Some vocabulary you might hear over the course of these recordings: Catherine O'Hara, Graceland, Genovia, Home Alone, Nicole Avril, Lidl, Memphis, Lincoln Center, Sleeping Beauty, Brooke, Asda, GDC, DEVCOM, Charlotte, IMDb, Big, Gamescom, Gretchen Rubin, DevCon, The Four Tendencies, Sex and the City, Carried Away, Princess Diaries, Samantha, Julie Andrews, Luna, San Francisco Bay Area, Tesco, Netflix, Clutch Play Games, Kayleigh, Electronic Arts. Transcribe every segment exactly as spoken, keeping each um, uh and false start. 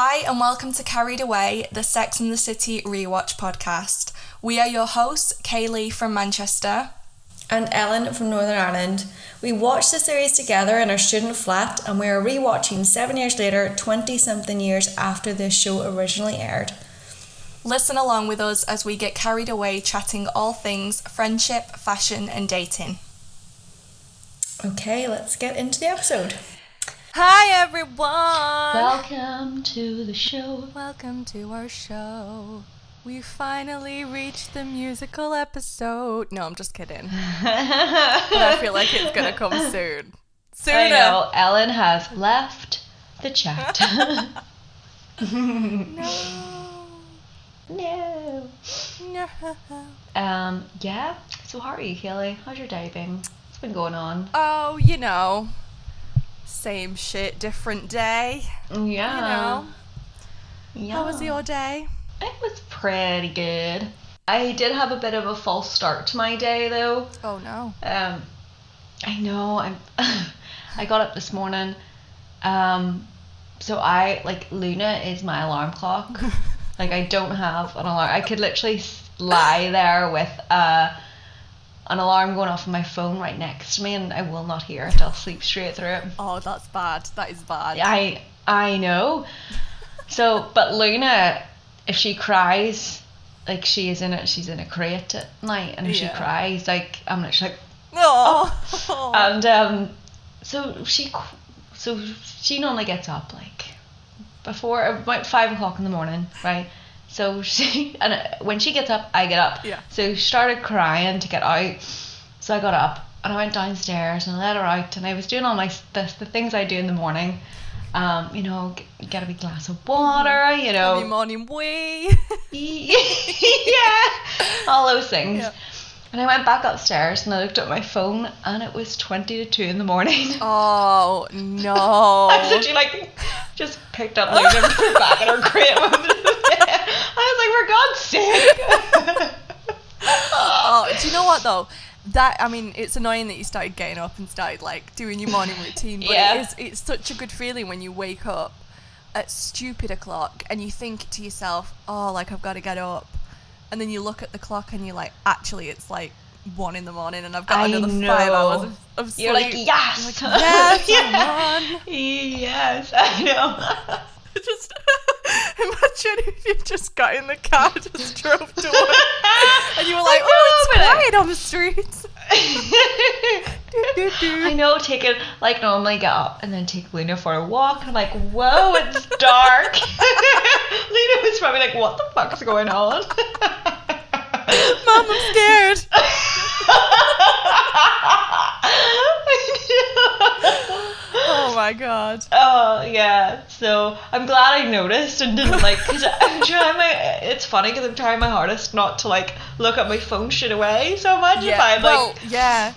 Hi and welcome to Carried Away, the Sex and the City rewatch podcast. We are your hosts, Kayleigh from Manchester. And Ellen from Northern Ireland. We watched the series together in our student flat and we are rewatching seven years later, twenty something years after this show originally aired. Listen along with us as we get carried away chatting all things friendship, fashion and dating. Okay, let's get into the episode. Hi everyone! Welcome to the show. Welcome to our show. We finally reached the musical episode. No, I'm just kidding. But I feel like it's going to come soon. Sooner. I know. Ellen has left the chat. No. No. No. Um, yeah. So how are you, Kayleigh? How's your day been? What's been going on? Oh, you know, same shit, different day. Yeah. You know. Yeah. How was your day? It was pretty good. I did have a bit of a false start to my day, though. Oh, no. Um, I know. I'm. I got up this morning. Um, so I, like, Luna is my alarm clock. Like, I don't have an alarm. I could literally lie there with uh, an alarm going off on my phone right next to me, and I will not hear it. I'll sleep straight through it. Oh, that's bad. That is bad. I, I know. So, but Luna, if she cries, like she is in it, she's in a crate at night, and if yeah. she cries, like I'm not like, oh. And um, so she, so she normally gets up like before about five o'clock in the morning, right? So she and when she gets up, I get up. Yeah. So she started crying to get out, so I got up and I went downstairs and I let her out, and I was doing all my the, the things I do in the morning. Um, you know, get, get a big glass of water, you know. Every morning wee. Yeah, all those things. Yep. And I went back upstairs and I looked at my phone and it was twenty to two in the morning. Oh, no. I literally, like, just picked up Luna and put her back in her crate. I was like, for God's sake. Oh, do you know what, though? That, I mean, it's annoying that you started getting up and started, like, doing your morning routine, but yeah. it is, it's such a good feeling when you wake up at stupid o'clock and you think to yourself, oh, like, I've got to get up. And then you look at the clock and you're like, actually, it's, like, one in the morning and I've got I another know. five hours of, of sleep. You're like, yes! You're like, yes, yes, I'm on. Yes, I know. Just imagine if you just got in the car, just drove to work, and you were like, oh, it's quiet on the streets. do, do, do. I know, take it, like, normally get up and then take Luna for a walk. I'm like, whoa, it's dark. Luna was probably like, what the fuck's going on? Mom, I'm scared. Oh my god. Oh yeah. So I'm glad I noticed and didn't like. Cause I'm trying my. It's funny because I'm trying my hardest not to like look at my phone straight away so much. Yeah. If I'm well, like. Yeah.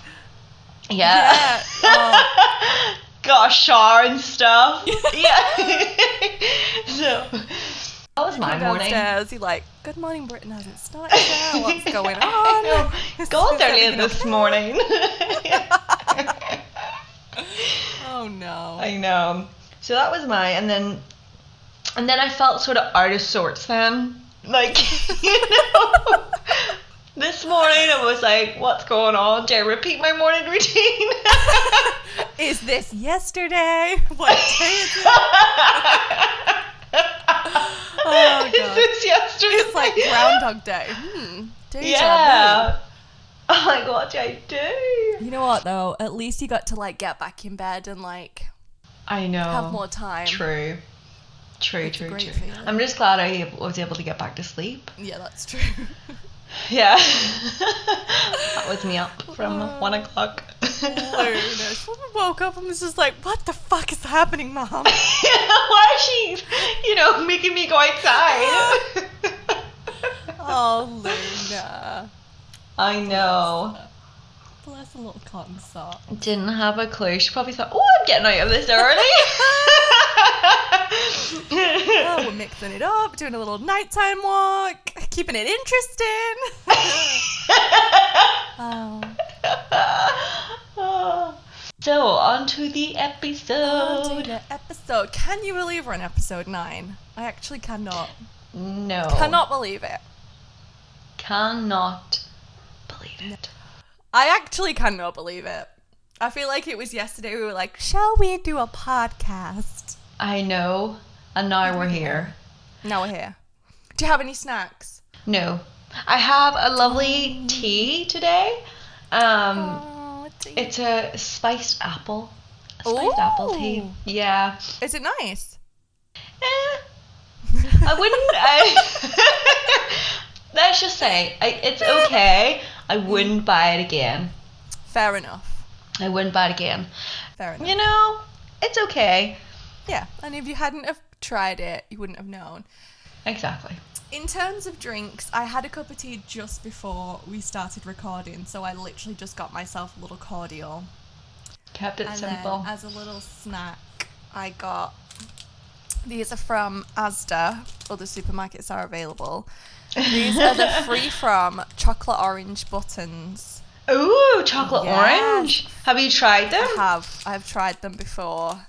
Yeah. Yeah. Oh. Got a shower and stuff. Yeah. So. That was my morning. Downstairs, he like, good morning, Britain hasn't started yet. What's going on? It's cold earlier this okay? morning. Oh no. I know. So that was my, and then, and then I felt sort of out of sorts then. Like, you know, this morning I was like, what's going on? Do I repeat my morning routine? Is this yesterday? What day is it? Oh, God. This yesterday? It's like Groundhog Day. Hmm. Deja yeah. Vu. Oh my God, what do I do? You know what though? At least you got to like get back in bed and like. I know. Have more time. True. True. It's true. True. Feeling. I'm just glad I was able to get back to sleep. Yeah, that's true. Yeah. That was me up from uh, one o'clock. I woke up and was just like, what the fuck is happening, Mom? Why is she, you know, making me go outside? Oh, Luna. I know. Bless a little cotton sock. Didn't have a clue. She probably thought, oh, I'm getting out of this early. Oh, we're mixing it up, doing a little nighttime walk, keeping it interesting. Oh. So on to the episode. On to the episode. Can you believe we're in episode nine? I actually cannot. No. Cannot believe it. Cannot believe it. I actually cannot believe it. I feel like it was yesterday we were like, shall we do a podcast? I know. And now we're here. Now we're here. Do you have any snacks? No. I have a lovely tea today. Um, oh, tea. It's a spiced apple. A spiced Ooh. apple tea. Yeah. Is it nice? Eh, I wouldn't... I, let's just say, I, it's okay. I wouldn't buy it again. Fair enough. I wouldn't buy it again. Fair enough. You know, it's okay. Yeah, and if you hadn't have tried it, you wouldn't have known. Exactly. In terms of drinks, I had a cup of tea just before we started recording, so I literally just got myself a little cordial. Kept it and simple. Then, as a little snack, I got... These are from Asda. Other supermarkets are available. These are the free from chocolate orange buttons. Ooh, chocolate yes. orange. Have you tried them? I have. I've tried them before.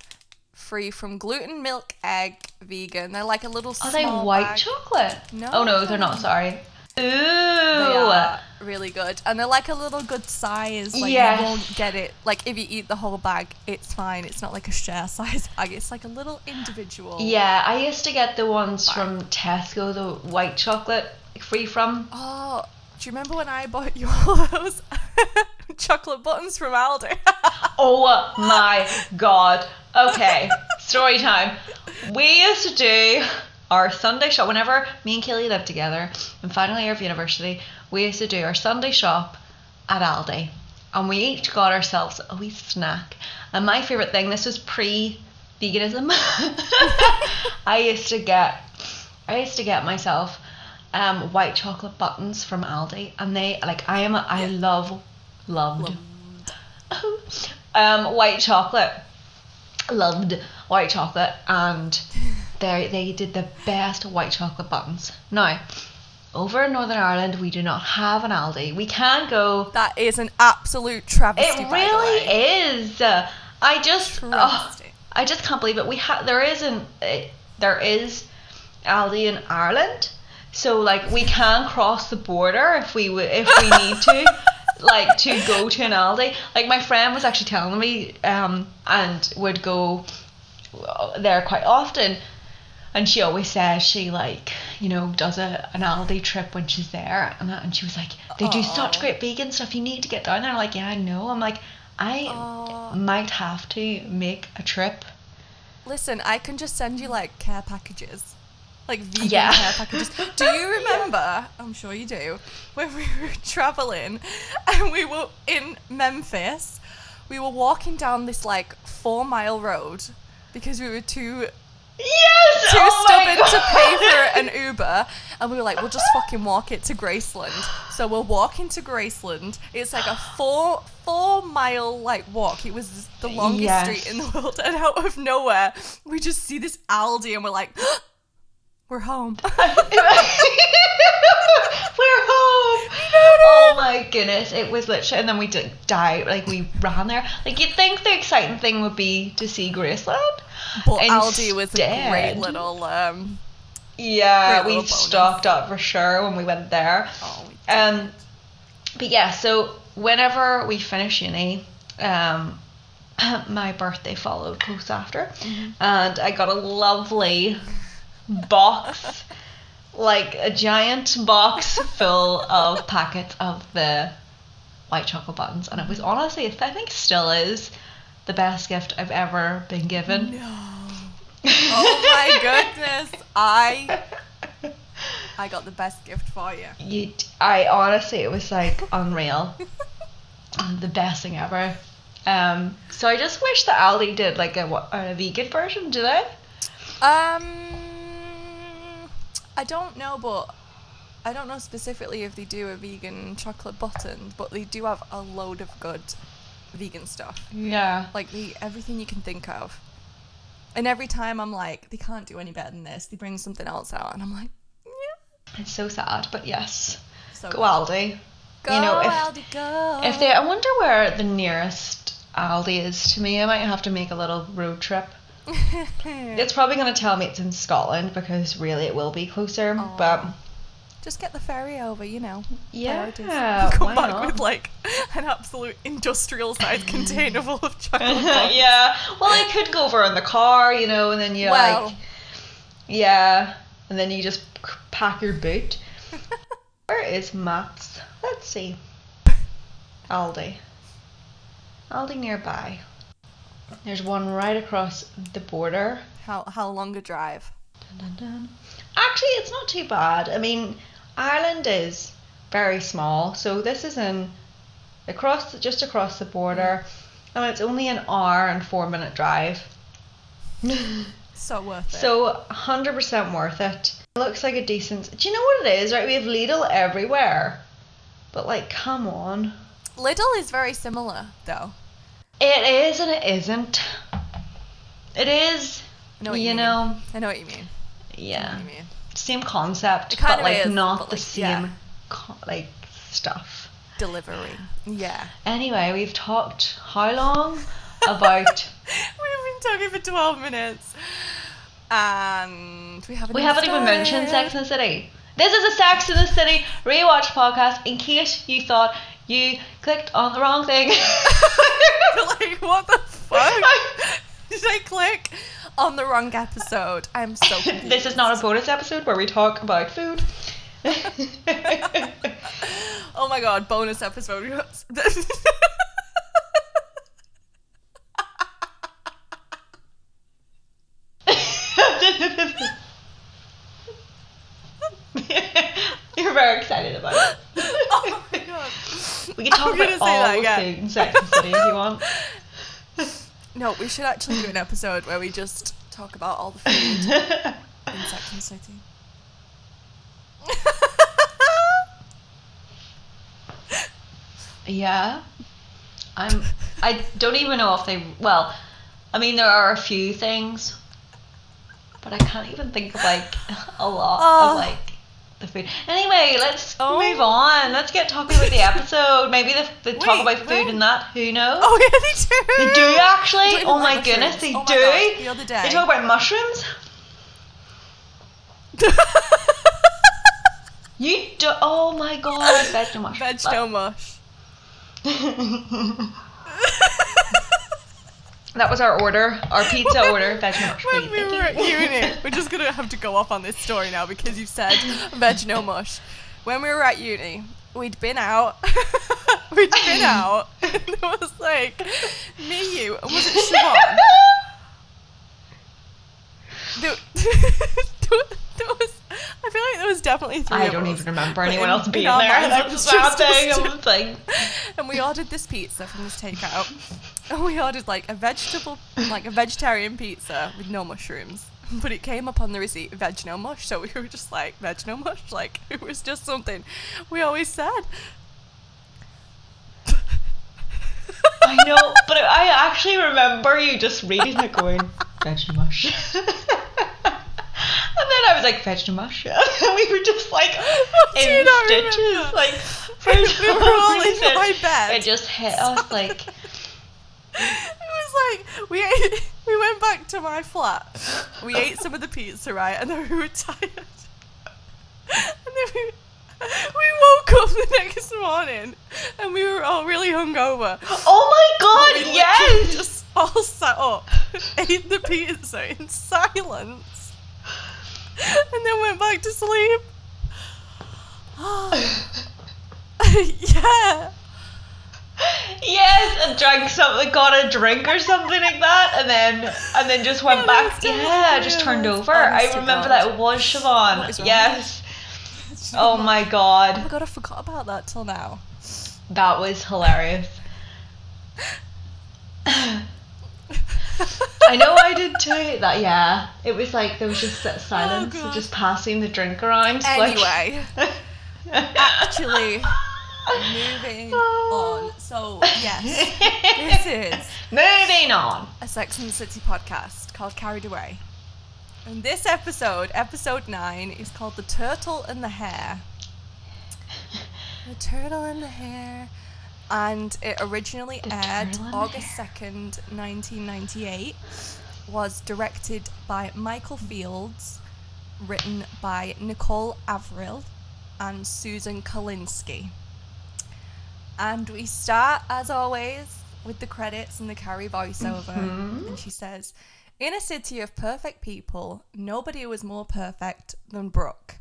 Free from gluten, milk, egg, vegan. They're like a little small Are they white bag. chocolate? No. Oh, no, they're not. Sorry. Ooh. They are really good. And they're like a little good size. Like yes. You won't get it. Like, if you eat the whole bag, it's fine. It's not like a share size bag. It's like a little individual. Yeah, I used to get the ones bag. from Tesco, the white chocolate free from. Oh, do you remember when I bought you all those chocolate buttons from Aldi? Oh, my God. Okay, story time. We used to do our Sunday shop. Whenever me and Kayleigh lived together in final year of university, we used to do our Sunday shop at Aldi. And we each got ourselves a wee snack. And my favourite thing, this was pre-veganism. I used to get I used to get myself um, white chocolate buttons from Aldi. And they, like, I am, a, I love, loved, loved. um, white chocolate. Loved white chocolate, and they they did the best white chocolate buttons. Now, over in Northern Ireland, we do not have an Aldi. We can go. That is an absolute travesty. It really is. I just, oh, I just can't believe it. We ha- there isn't. There is Aldi in Ireland, so like we can cross the border if we w- if we need to. Like, to go to an Aldi. Like, my friend was actually telling me, um, and would go there quite often, and she always says she, like, you know, does a an Aldi trip when she's there, and, and she was like, they do Aww. such great vegan stuff, you need to get down there. I'm like, yeah, I know. I'm like, I Aww. might have to make a trip. Listen, I can just send you, like, care packages. Like, vegan yeah. care packages. Do you remember, yeah. I'm sure you do, when we were travelling and we were in Memphis, we were walking down this, like, four-mile road because we were too, yes! too oh stubborn to pay for an Uber. And we were like, we'll just fucking walk it to Graceland. So we're walking to Graceland. It's like a four, four-mile, like, walk. It was the longest yes. street in the world. And out of nowhere, we just see this Aldi and we're like... We're home. We're home. Oh my goodness. It was literally, and then we did die. Like, we ran there. Like, you'd think the exciting thing would be to see Graceland. But Instead, Aldi was a great little, um, yeah, great little we bonus. stocked up for sure when we went there. Oh, we did. Um, but yeah, so whenever we finished uni, um, my birthday followed close after, mm-hmm. and I got a lovely box, like a giant box full of packets of the white chocolate buttons, and it was honestly, I think still is, the best gift I've ever been given. No. Oh my goodness. I I got the best gift for you. You I honestly, it was like unreal. The best thing ever. Um so I just wish that Aldi did like a, a vegan version, do they? Um I don't know, but I don't know specifically if they do a vegan chocolate button, but they do have a load of good vegan stuff. Yeah. Like, the, everything you can think of. And every time I'm like, they can't do any better than this. They bring something else out, and I'm like, yeah. It's so sad, but yes. So go good. Aldi. Go, you know, if, Aldi, go. If they, I wonder where the nearest Aldi is to me. I might have to make a little road trip. It's probably going to tell me it's in Scotland because really it will be closer. Aww. But just get the ferry over, you know. Yeah. Come back not? With like an absolute industrial sized container full of chocolate. Yeah. Well, I could go over in the car, you know, and then you well. like, yeah, and then you just pack your boot. Where is Matt's? Let's see. Aldi. Aldi nearby. There's one right across the border. How how long a drive? Dun, dun, dun. Actually, it's not too bad. I mean, Ireland is very small, so this is in across just across the border, and it's only an hour and four minute drive. So worth it. So one hundred percent worth it. It looks like a decent. Do you know what it is? Right, we have Lidl everywhere, but like, come on. Lidl is very similar, though. It is and it isn't. It is. I know what you, you know. Mean. I know what you mean. Yeah. I know what you mean. Same concept, but like is, not but the like, same yeah. co- like stuff. Delivery. Yeah. Anyway, we've talked how long about? We've been talking for twelve minutes, and we haven't. We haven't started. Even mentioned Sex and the City. This is a Sex and the City rewatch podcast. In case you thought. You clicked on the wrong thing. You're like, what the fuck? Did I click on the wrong episode? I'm so confused. This is not a bonus episode where we talk about food. Oh my god, bonus episode. You're very excited about it. Oh my god. We can talk about all the food in Sex and the City if you want. No, we should actually do an episode where we just talk about all the food in Sex and the City. Yeah. I'm I don't even know if they well, I mean there are a few things but I can't even think of like a lot oh. of like the food. Anyway, let's oh. move on. Let's get talking about the episode. Maybe they the talk about food wait. and that. Who knows? Oh yeah, they do. They do actually. They oh my mushrooms. goodness, they oh do. God, the other day. They talk about mushrooms. You do. Oh my god, veg no mush. Veg no mush. That was our order, our pizza when, order, veg no mush. When we were at uni, we're just going to have to go off on this story now because you've said veg no mush. When we were at uni, we'd been out, we'd been out, and it was like, me, you, and was it Siobhan? there, there was, I feel like there was definitely three I of don't us, even remember anyone else being there. That was just a thing. And we ordered this pizza from this takeout. And we ordered like a vegetable, like a vegetarian pizza with no mushrooms. But it came up on the receipt, veg no mush. So we were just like, veg no mush. Like it was just something we always said. I know, but I actually remember you just reading it going, veg no mush. And then I was like, veg no mush. And we were just like in stitches. Remember? Like for we were all in my bed. It just hit us like. It was like we ate, we went back to my flat. We ate some of the pizza, right, and then we were tired. And then we we woke up the next morning, and we were all really hungover. Oh my god! We yes, just all sat up, ate the pizza in silence, and then went back to sleep. Yeah. Yes, and drank something, got a drink or something like that, and then and then just went yeah, back. Yeah, just turned over. Oh, I remember God. That it was Siobhan. Yes. Oh my god. Oh my god, I forgot about that till now. That was hilarious. I know I did too. That yeah, it was like there was just that silence, oh, just passing the drink around. Anyway, like... actually. Moving oh. on. So, yes, this is... Moving on. A Sex and the City podcast called Carried Away. And this episode, episode nine, is called The Turtle and the Hare. The Turtle and the Hare. and it originally the aired August second, nineteen ninety-eight, was directed by Michael Fields, written by Nicole Avril and Susan Kalinsky. And we start, as always, with the credits and the Carrie voiceover. Mm-hmm. And she says, "In a city of perfect people, nobody was more perfect than Brooke,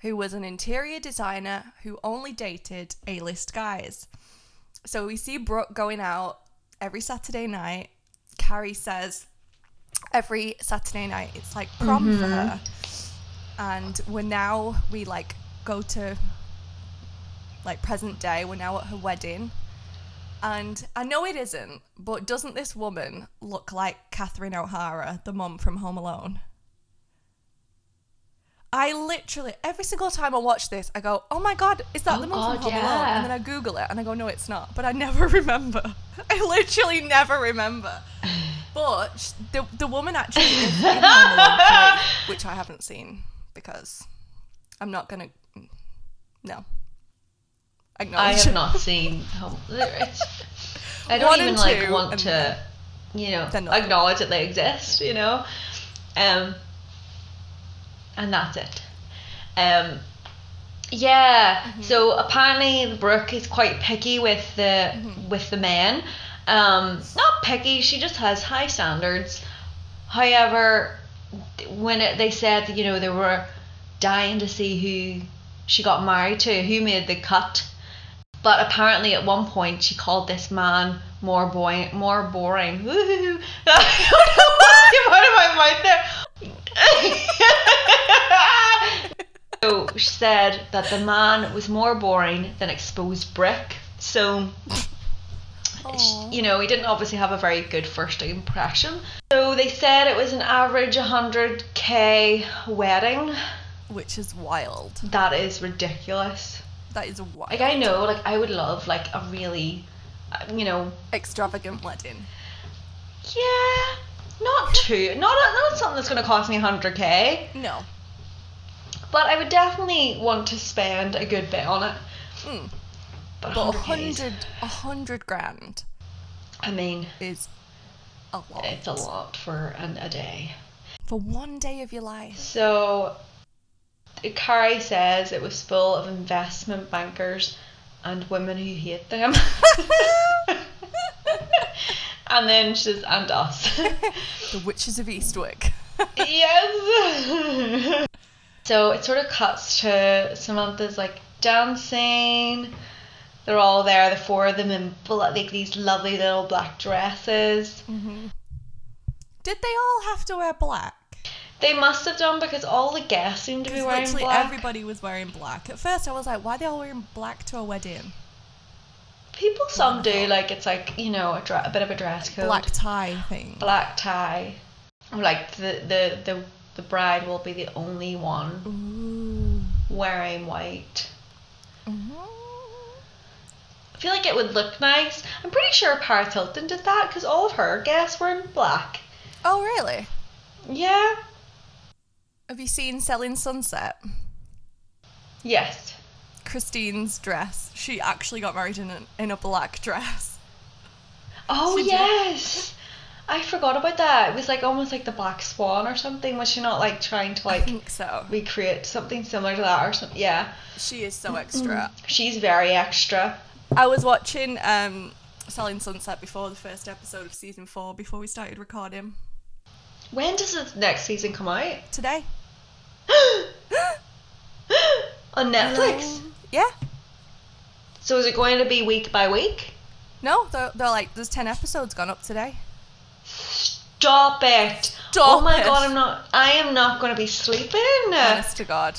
who was an interior designer who only dated A-list guys." So we see Brooke going out every Saturday night. Carrie says every Saturday night it's like prom mm-hmm. for her. And we're now, we like go to like present day, we're now at her wedding. And I know it isn't, but doesn't this woman look like Catherine O'Hara, the mum from Home Alone? I literally, every single time I watch this, I go, oh my God, is that oh the mum from Home yeah. Alone? And then I Google it and I go, no, it's not. But I never remember. I literally never remember. But the the woman actually is in Home Alone three, which I haven't seen because I'm not going to, no. I have not seen Home Alone. I don't even like want to, you know, acknowledge that they exist, you know, um, and that's it. Um, yeah. Mm-hmm. So apparently Brooke is quite picky with the mm-hmm. with the men. Um, not picky. She just has high standards. However, when it, they said, you know, they were dying to see who she got married to, who made the cut. But apparently at one point she called this man more boy, more boring. Woohoo! I don't know what came out of my mouth there. So she said that the man was more boring than exposed brick. So, she, you know, he didn't obviously have a very good first impression. So they said it was an average one hundred K wedding. Which is wild. That is ridiculous. That is wild. Like, I know, like, I would love, like, a really, you know... extravagant wedding. Yeah. Not too... Not a, not something that's going to cost me one hundred K. No. But I would definitely want to spend a good bit on it. Mm. But, but one hundred, one hundred grand... I mean... is a lot. It's a lot for an, a day. For one day of your life. So... Carrie says it was full of investment bankers and women who hate them. And then she says, and us. The witches of Eastwick. Yes. So it sort of cuts to Samantha's like dancing. They're all there, the four of them in like these lovely little black dresses. Mm-hmm. Did they all have to wear black? They must have done because all the guests seemed to be wearing literally black. Everybody was wearing black. At first I was like, why are they all wearing black to a wedding? People, some oh, do, like, it's like, you know, a, dra- a bit of a dress code. Black tie thing. Black tie. Like, the, the, the, the bride will be the only one Ooh. Wearing white. Mm-hmm. I feel like it would look nice. I'm pretty sure Paris Hilton did that because all of her guests were in black. Oh, really? Yeah. Have you seen Selling Sunset? Yes. Christine's dress. She actually got married in a, in a black dress. Oh, she yes. Did. I forgot about that. It was like almost like the Black Swan or something. Was she not like trying to like I think so. recreate something similar to that or something? Yeah. She is so extra. She's very extra. I was watching um, Selling Sunset before the first episode of season four before we started recording. When does the next season come out? Today. On Netflix? Um, yeah. So is it going to be week by week? No, they're, they're like, there's ten episodes gone up today. Stop it. Stop oh my it. God, I'm not, I am not going to be sleeping. Honest to God.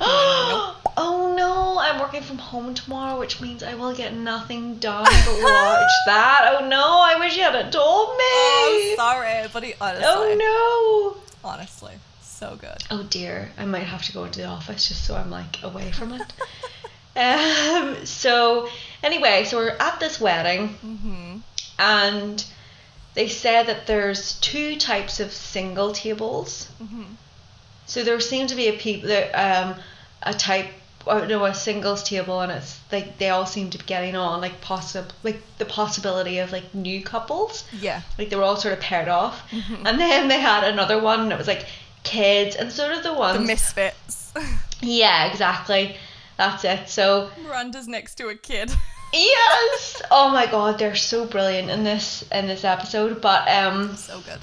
Nope. Oh no, I'm working from home tomorrow, which means I will get nothing done but watch that. Oh no, I wish you hadn't told me. Oh, sorry, buddy, honestly. Oh no. Honestly, so good. Oh dear, I might have to go into the office just so I'm like away from it. um. So anyway, so we're at this wedding mm-hmm. and they said that there's two types of single tables. Mm-hmm. So there seemed to be a people that um. a type no, a singles table, and it's like they all seem to be getting on, like possible, like the possibility of like new couples. Yeah. Like they were all sort of paired off, mm-hmm. and then they had another one, and it was like kids and sort of the ones the misfits. Yeah, exactly. That's it. So Miranda's next to a kid. Yes. Oh my God, they're so brilliant in this in this episode. But um, so good.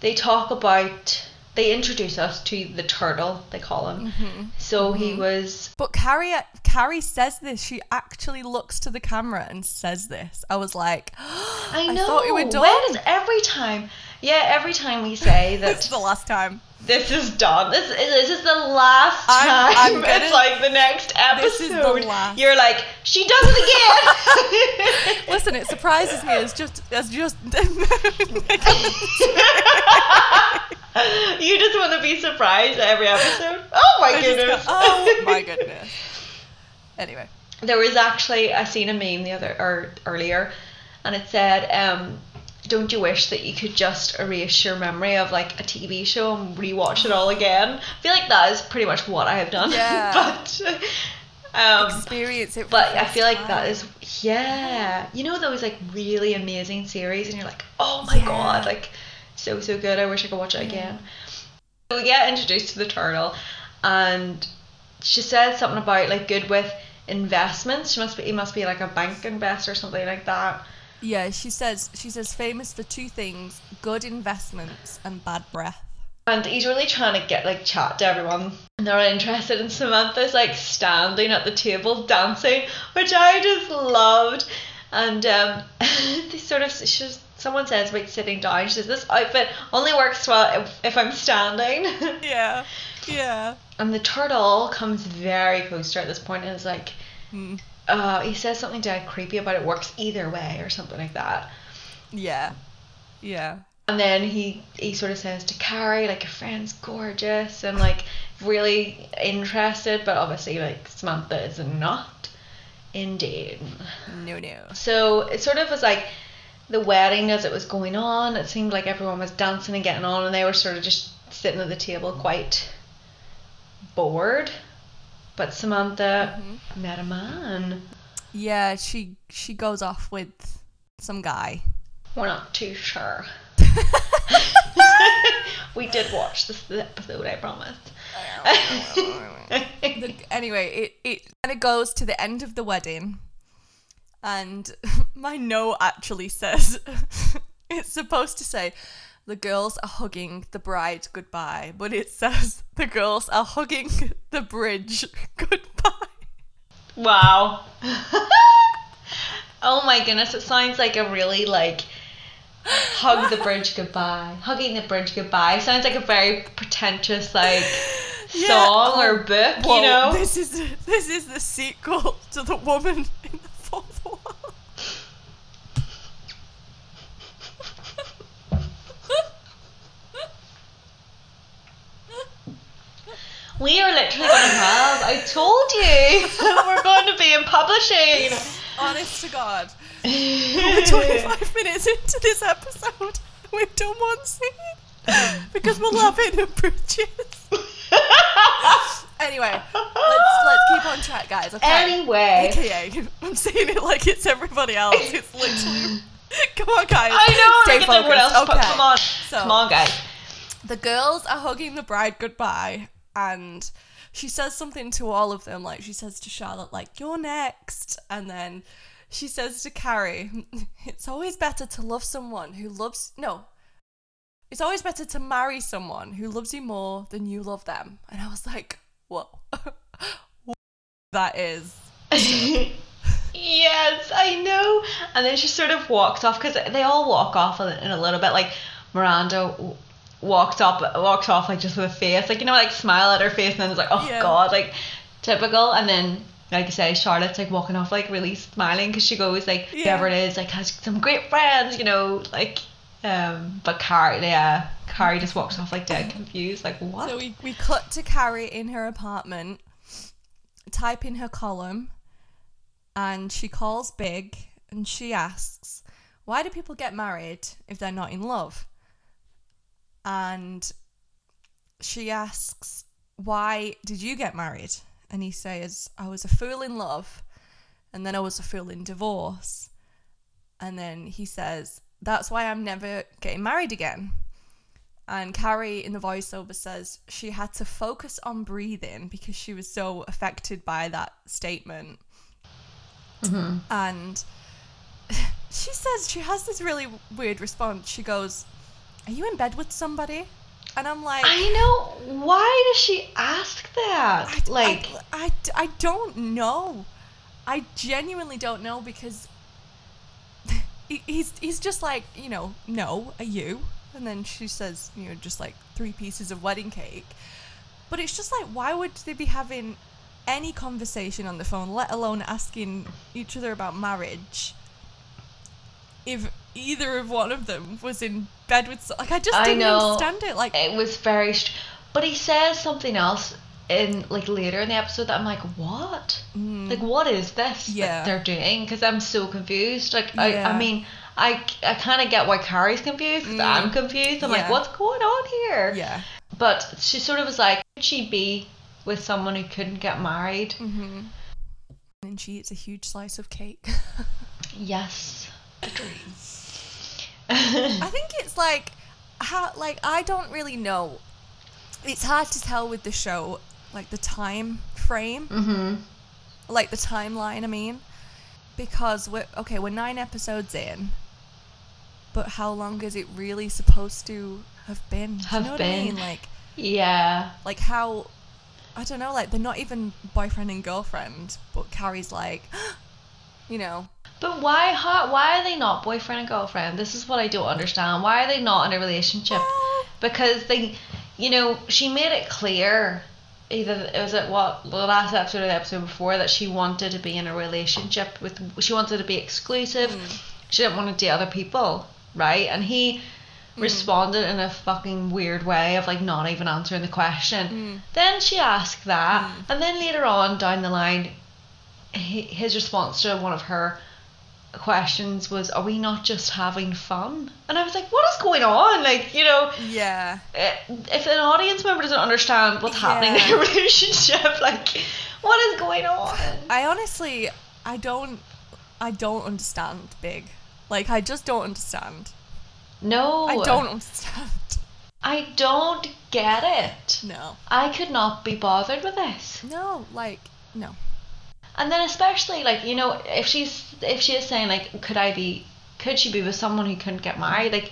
They talk about. They introduce us to the turtle, they call him. Mm-hmm. So mm-hmm. he was... But Carrie Carrie says this. She actually looks to the camera and says this. I was like, oh, I, know. I thought we were done. Where is every time? Yeah, every time we say that... This is the last time. This is done. This, this is the last time. I'm, I'm gonna, it's like the next episode. This is the last. You're like, she does it again. Listen, it surprises me. It's just... It's just You just want to be surprised at every episode. Oh my I goodness. Go, oh my goodness. Anyway. There was actually, I seen a meme the other or earlier, and it said, um, don't you wish that you could just erase your memory of like a T V show and rewatch it all again? I feel like that is pretty much what I have done. Yeah. But um, experience it. But I feel like time. That is yeah. You know those like really amazing series and you're like, oh my yeah. God, like so so good, I wish I could watch it again. Yeah. We get introduced to the turtle, and she said something about like good with investments. She must be he must be like a bank investor or something like that. Yeah, she says she says famous for two things, good investments and bad breath. And he's really trying to get like chat to everyone, and they're interested, and Samantha's like standing at the table dancing, which I just loved. And um they sort of she's someone says about sitting down, she says this outfit only works well if, if I'm standing. Yeah, yeah. And the turtle comes very close to her at this point and is like, mm. uh, he says something down creepy about it works either way or something like that. Yeah, yeah. And then he, he sort of says to Carrie, like, your friend's gorgeous and like really interested, but obviously like Samantha is not. Indeed. No, no. So it sort of was like, the wedding as it was going on, it seemed like everyone was dancing and getting on, and they were sort of just sitting at the table quite bored. But Samantha mm-hmm. met a man. Yeah, she she goes off with some guy. We're not too sure. We did watch this episode, I promise. the, anyway, it, it kind of goes to the end of the wedding. And my note actually says, it's supposed to say, the girls are hugging the bride goodbye, but it says, the girls are hugging the bridge goodbye. Wow. Oh my goodness, it sounds like a really like, hug the bridge goodbye, hugging the bridge goodbye. Sounds like a very pretentious like... Yeah. Song or book, well, you know. This is this is the sequel to The Woman in the Fourth Wall. We are literally going to have. I told you, we're going to be in publishing. Honest to God, we're twenty-five minutes into this episode. We've done one scene because we're laughing at bridges. Anyway, let's let's keep on track, guys. Okay. Anyway, A K A, I'm saying it like it's everybody else. It's literally come on, guys. I know. Stay like focused. Everyone else, okay. But come on, so, come on, guys. The girls are hugging the bride goodbye, and she says something to all of them. Like she says to Charlotte, like "You're next," and then she says to Carrie, "It's always better to love someone who loves no." It's always better to marry someone who loves you more than you love them. And I was like, whoa. What that is. Yes, I know. And then she sort of walks off, because they all walk off in a little bit. Like, Miranda walks, up, walks off, like, just with a face. Like, you know, like, smile at her face, and then it's like, oh, yeah. God, like, typical. And then... Like I say, Charlotte's like walking off like really smiling, because she goes like, yeah. whoever it is, like, has some great friends, you know, like... Um, but Carrie, yeah, Carrie just walks off like dead confused, like what? So we, we cut to Carrie in her apartment, type in her column, and she calls Big, and she asks, why do people get married if they're not in love? And she asks, why did you get married? and he says, I was a fool in love and then I was a fool in divorce. And then he says, that's why I'm never getting married again. And Carrie in the voiceover says she had to focus on breathing because she was so affected by that statement. Mm-hmm. And she says, she has this really weird response. She goes, are you in bed with somebody? And I'm like, I know. Why does she ask that? I, like, I, I, I don't know. I genuinely don't know, because he, he's he's just like, you know, no, are you? And then she says, you know, just like three pieces of wedding cake. But it's just like, why would they be having any conversation on the phone, let alone asking each other about marriage, if either of one of them was in bed with... Like, I just didn't I know, understand it. Like, it was very... Str- but he says something else in, like, later in the episode that I'm like, what? Mm, like, what is this yeah. that they're doing? Because I'm so confused. Like, yeah. I, I mean... I, I kind of get why Carrie's confused, because mm. I'm confused. I'm yeah. like, what's going on here? Yeah. But she sort of was like, could she be with someone who couldn't get married? Mm-hmm. And she eats a huge slice of cake. Yes. The dream. I think it's like, how, like, I don't really know. It's hard to tell with the show, like the time frame. Mm-hmm. Like the timeline, I mean. Because, we're okay, we're nine episodes in. But how long is it really supposed to have been? Have you know been. What I mean? Like, yeah. Like how, I don't know, like they're not even boyfriend and girlfriend, but Carrie's like, you know. But why how, why are they not boyfriend and girlfriend? This is what I don't understand. Why are they not in a relationship? Because they, you know, she made it clear. Either it was at what the last episode or the episode before that she wanted to be in a relationship with, she wanted to be exclusive. Mm. She didn't want to date other people, right? And he mm. responded in a fucking weird way of like not even answering the question. Mm. Then she asked that, mm. and then later on down the line, he, his response to one of her questions was, are we not just having fun? And I was like, what is going on? Like, you know, yeah, if an audience member doesn't understand what's yeah. happening in a relationship, like, what is going on? I honestly I don't I don't understand Big. Like, I just don't understand. No, I don't understand. I don't get it. No, I could not be bothered with this. No, like, no. And then especially, like, you know, if she's if she is saying, like, could I be, could she be with someone who couldn't get married? Like,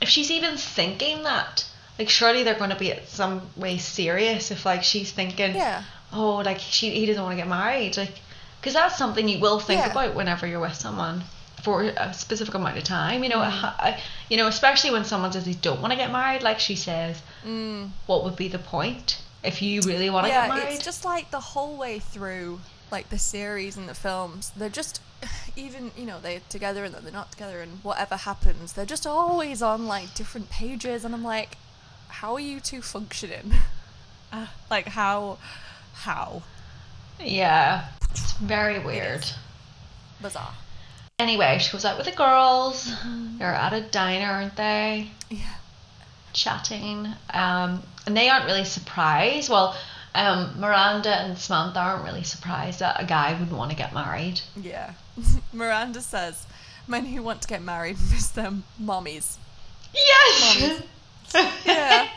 if she's even thinking that, like, surely they're going to be at some way serious if, like, she's thinking, yeah. oh, like, she he doesn't want to get married. Like, because that's something you will think yeah. about whenever you're with someone for a specific amount of time. You know, mm. I, you know, especially when someone says they don't want to get married, like she says, mm. what would be the point if you really want to yeah, get married? It's just, like, the whole way through... like the series and the films, they're just, even, you know, they're together and then they're not together and whatever happens, they're just always on like different pages, and I'm like, how are you two functioning? Uh, like how how yeah, it's very weird. It bizarre. Anyway, she goes out with the girls. Mm-hmm. They're at a diner, aren't they? Yeah, chatting, um and they aren't really surprised. Well, Um, Miranda and Samantha aren't really surprised that a guy wouldn't want to get married. Yeah. Miranda says, men who want to get married miss their mommies. Yes! Mommies. Yeah.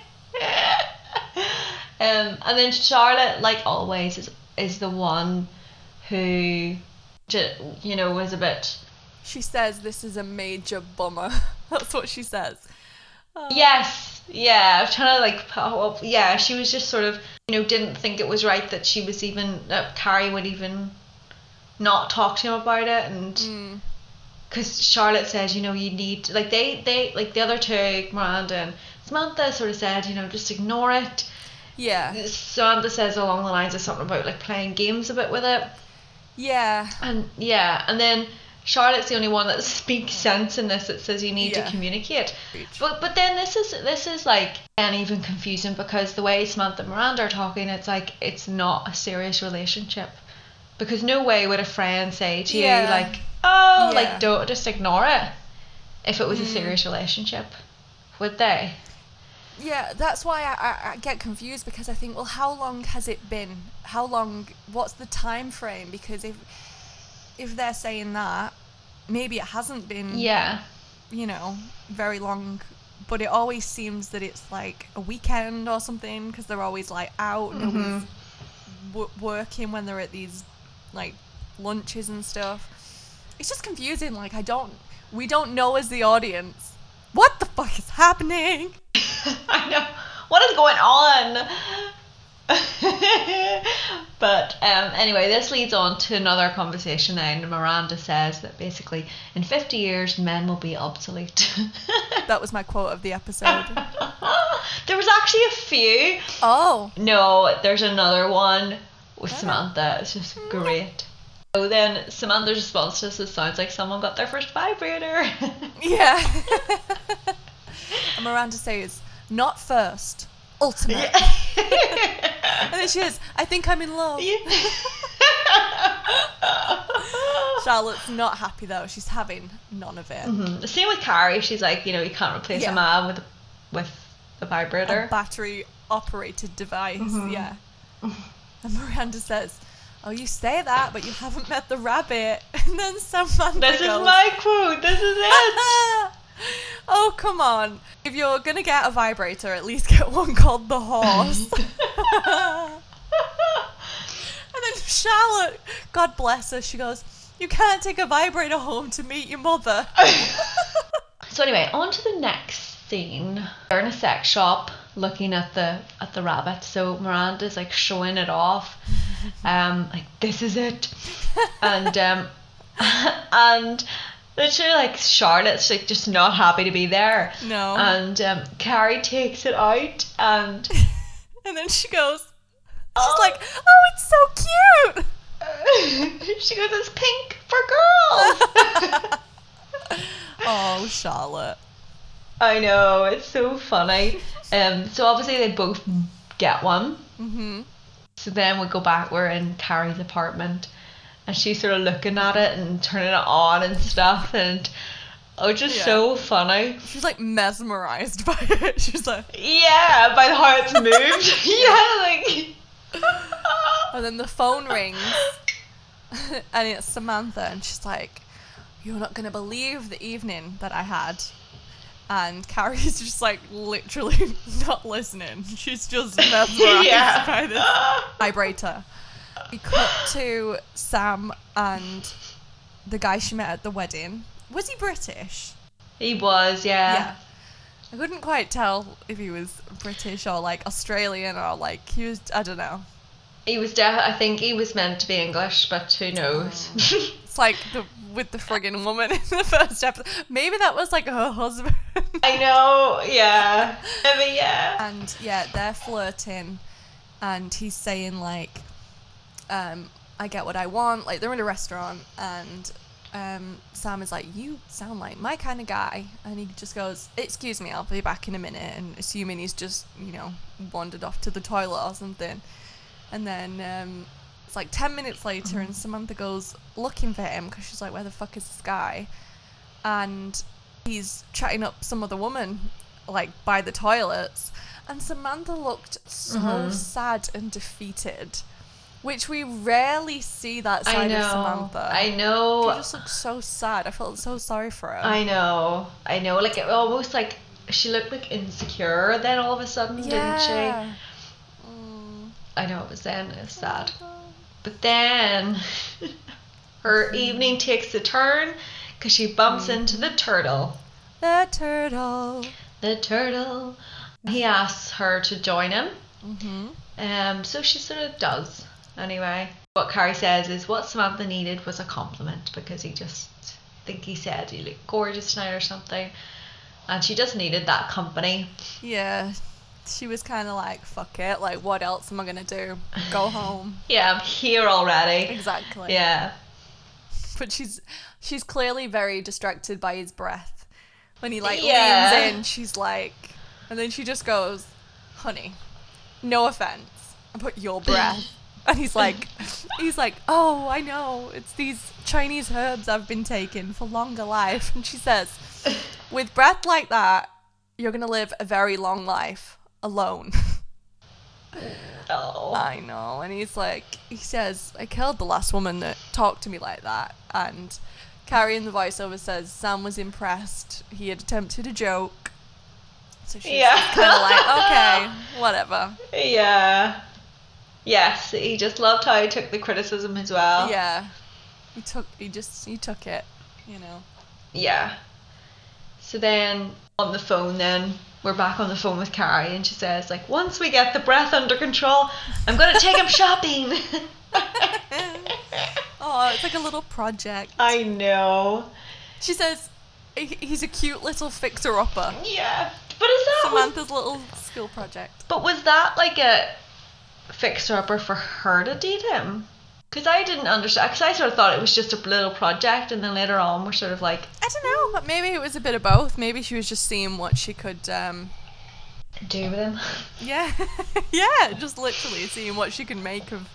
Um, and then Charlotte, like always, is is the one who, you know, was a bit... She says this is a major bummer. That's what she says. Oh. Yes, yeah, I was trying to like, oh, yeah, she was just sort of, you know, didn't think it was right that she was even, that Carrie would even not talk to him about it, and, because mm. Charlotte says, you know, you need, to, like, they, they, like, the other two, Miranda and Samantha sort of said, you know, just ignore it. Yeah. Samantha says along the lines of something about, like, playing games a bit with it. Yeah. And, yeah, and then... Charlotte's the only one that speaks sense in this, that says you need yeah. to communicate. But but then this is this is like, and even confusing, because the way Samantha and Miranda are talking, it's like it's not a serious relationship, because no way would a friend say to yeah. you like, oh yeah. like don't, just ignore it, if it was mm. a serious relationship, would they? Yeah, that's why I, I, I get confused, because I think, well, how long has it been? How long? What's the time frame? Because if if they're saying that, maybe it hasn't been, yeah, you know, very long. But it always seems that it's like a weekend or something, because they're always like out and mm-hmm. always w- working when they're at these like lunches and stuff. It's just confusing. Like, I don't, we don't know as the audience what the fuck is happening. I know, what is going on? But um, anyway, this leads on to another conversation now, and Miranda says that basically in fifty years men will be obsolete. That was my quote of the episode. There was actually a few. Oh. No, there's another one with oh. Samantha. It's just great. So then Samantha's response to this is, sounds like someone got their first vibrator. Yeah. And Miranda says, not first, ultimate. Yeah. And then she is, I think I'm in love. Yeah. Charlotte's not happy though. She's having none of it. Mm-hmm. The same with Carrie. She's like, you know, you can't replace yeah. a man with a, with a vibrator. A battery operated device. Mm-hmm. Yeah. And Miranda says, oh, you say that, but you haven't met the rabbit. And then Samantha This goes, is my quote. This is it. Oh, come on. If you're going to get a vibrator, at least get one called the horse. And then Charlotte, God bless her, she goes, you can't take a vibrator home to meet your mother. So anyway, on to the next scene. They're in a sex shop looking at the at the rabbit. So Miranda's like showing it off. Um, like, this is it. And, um, and... literally, like, Charlotte's, like, just not happy to be there. No. And um, Carrie takes it out and... and then she goes... Oh. She's like, oh, it's so cute! She goes, it's pink for girls! Oh, Charlotte. I know, it's so funny. Um, so, obviously, they both get one. Mm-hmm. So then we go back, we're in Carrie's apartment. And she's sort of looking at it and turning it on and stuff, and oh, just yeah. so funny. She's like mesmerized by it. She's like, yeah, by how it's moved. Yeah, like. And then the phone rings, and it's Samantha, and she's like, "You're not gonna believe the evening that I had." And Carrie's just like literally not listening. She's just mesmerized yeah. by this vibrator. We cut to Sam and the guy she met at the wedding. Was he British? He was, yeah. Yeah. I couldn't quite tell if he was British or like Australian or like he was, I don't know. He was definitely, I think he was meant to be English, but who knows? Oh. It's like the, with the friggin' woman in the first episode. Maybe that was like her husband. I know, yeah. Maybe, yeah. And yeah, they're flirting and he's saying like, Um, I get what I want. Like, they're in a restaurant and um, Sam is like, you sound like my kind of guy. And he just goes, excuse me, I'll be back in a minute. And assuming he's just, you know, wandered off to the toilet or something. And then um, it's like ten minutes later and Samantha goes looking for him because she's like, where the fuck is this guy? And he's chatting up some other woman, like, by the toilets. And Samantha looked so mm-hmm. sad and defeated. Which we rarely see that side of Samantha. I know. She just looked so sad. I felt so sorry for her. I know. I know. Like, it almost like she looked like insecure then all of a sudden, yeah. didn't she? Mm. I know, it was then. It was sad. But then her evening takes a turn because she bumps mm. into the turtle. The turtle. The turtle. He asks her to join him. Mm-hmm. Um, so she sort of does. Anyway, what Carrie says is what Samantha needed was a compliment because he just, I think he said you look gorgeous tonight or something. And she just needed that company. Yeah, she was kind of like, fuck it. Like, what else am I going to do? Go home. Yeah, I'm here already. Exactly. Yeah. But she's she's clearly very distracted by his breath. When he like yeah. leans in, she's like, and then she just goes, honey, no offense, but your breath. And he's like, he's like, oh, I know, it's these Chinese herbs I've been taking for longer life. And she says, with breath like that, you're going to live a very long life alone. Oh. I know. And he's like, he says, I killed the last woman that talked to me like that. And Carrie in the voiceover says, Sam was impressed. He had attempted a joke. So she's yeah. kind of like, okay, whatever. Yeah. Yes, he just loved how he took the criticism as well. Yeah. He took, he just, he took it, you know. Yeah. So then on the phone then, we're back on the phone with Carrie, and she says, like, once we get the breath under control, I'm going to take him shopping. Oh, it's like a little project. I know. She says, he's a cute little fixer-upper. Yeah. But is that... Samantha's little school project. But was that like a fixer-upper for her to date him? Because I didn't understand, because I sort of thought it was just a little project, and then later on we're sort of like... I don't know, maybe it was a bit of both. Maybe she was just seeing what she could... Um, do with him. Yeah, yeah, just literally seeing what she can make of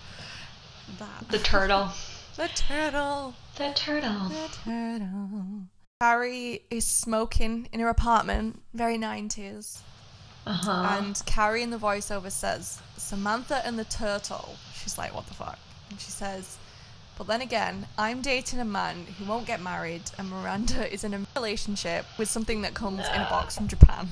that. The turtle. The turtle. The turtle. The turtle. Carrie is smoking in her apartment, very nineties. Uh-huh. And Carrie in the voiceover says, Samantha and the turtle. She's like, what the fuck? And she says, but then again, I'm dating a man who won't get married, and Miranda is in a relationship with something that comes in a box from Japan.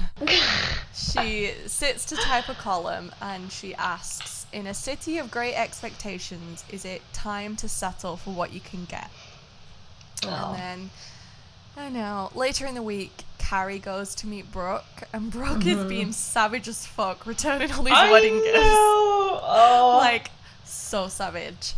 She sits to type a column, and she asks, in a city of great expectations, is it time to settle for what you can get? Oh. And then, I don't know, later in the week, Carrie goes to meet Brooke, and Brooke mm-hmm. is being savage as fuck, returning all these I wedding know. gifts. Oh. Like, so savage.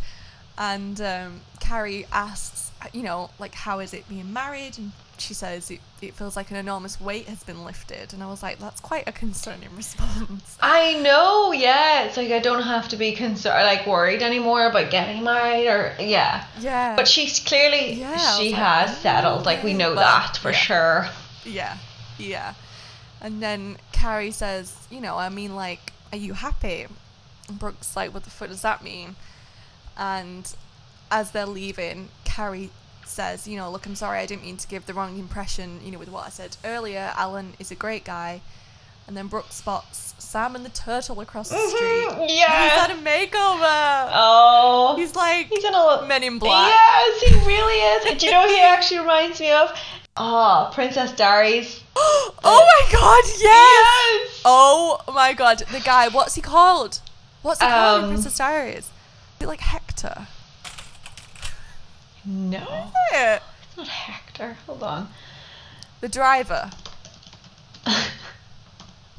And um, Carrie asks, you know, like, how is it being married? And she says it, it feels like an enormous weight has been lifted. And I was like, that's quite a concerning response. I know, yeah. It's like, I don't have to be concerned, like, worried anymore about getting married, or yeah. Yeah. But she's clearly, yeah, she has like, settled. Like, we know but, that for yeah. sure. Yeah, yeah. And then Carrie says, you know, I mean, like, are you happy? And Brooke's like, what the fuck does that mean? And as they're leaving, Carrie says, you know, look, I'm sorry, I didn't mean to give the wrong impression, you know, with what I said earlier. Alan is a great guy. And then Brooke spots Sam and the turtle across the street. Mm-hmm, yeah. He's had a makeover. Oh. He's like he's in a, Men in Black. Yes, he really is. And do you know what he actually reminds me of? Oh, Princess Diaries. Oh, my God, yes. Yes. Oh, my God. The guy, what's he called? What's the called um, in Princess Diaries? Is it like Hector? No. What is it? It's not Hector. Hold on. The driver.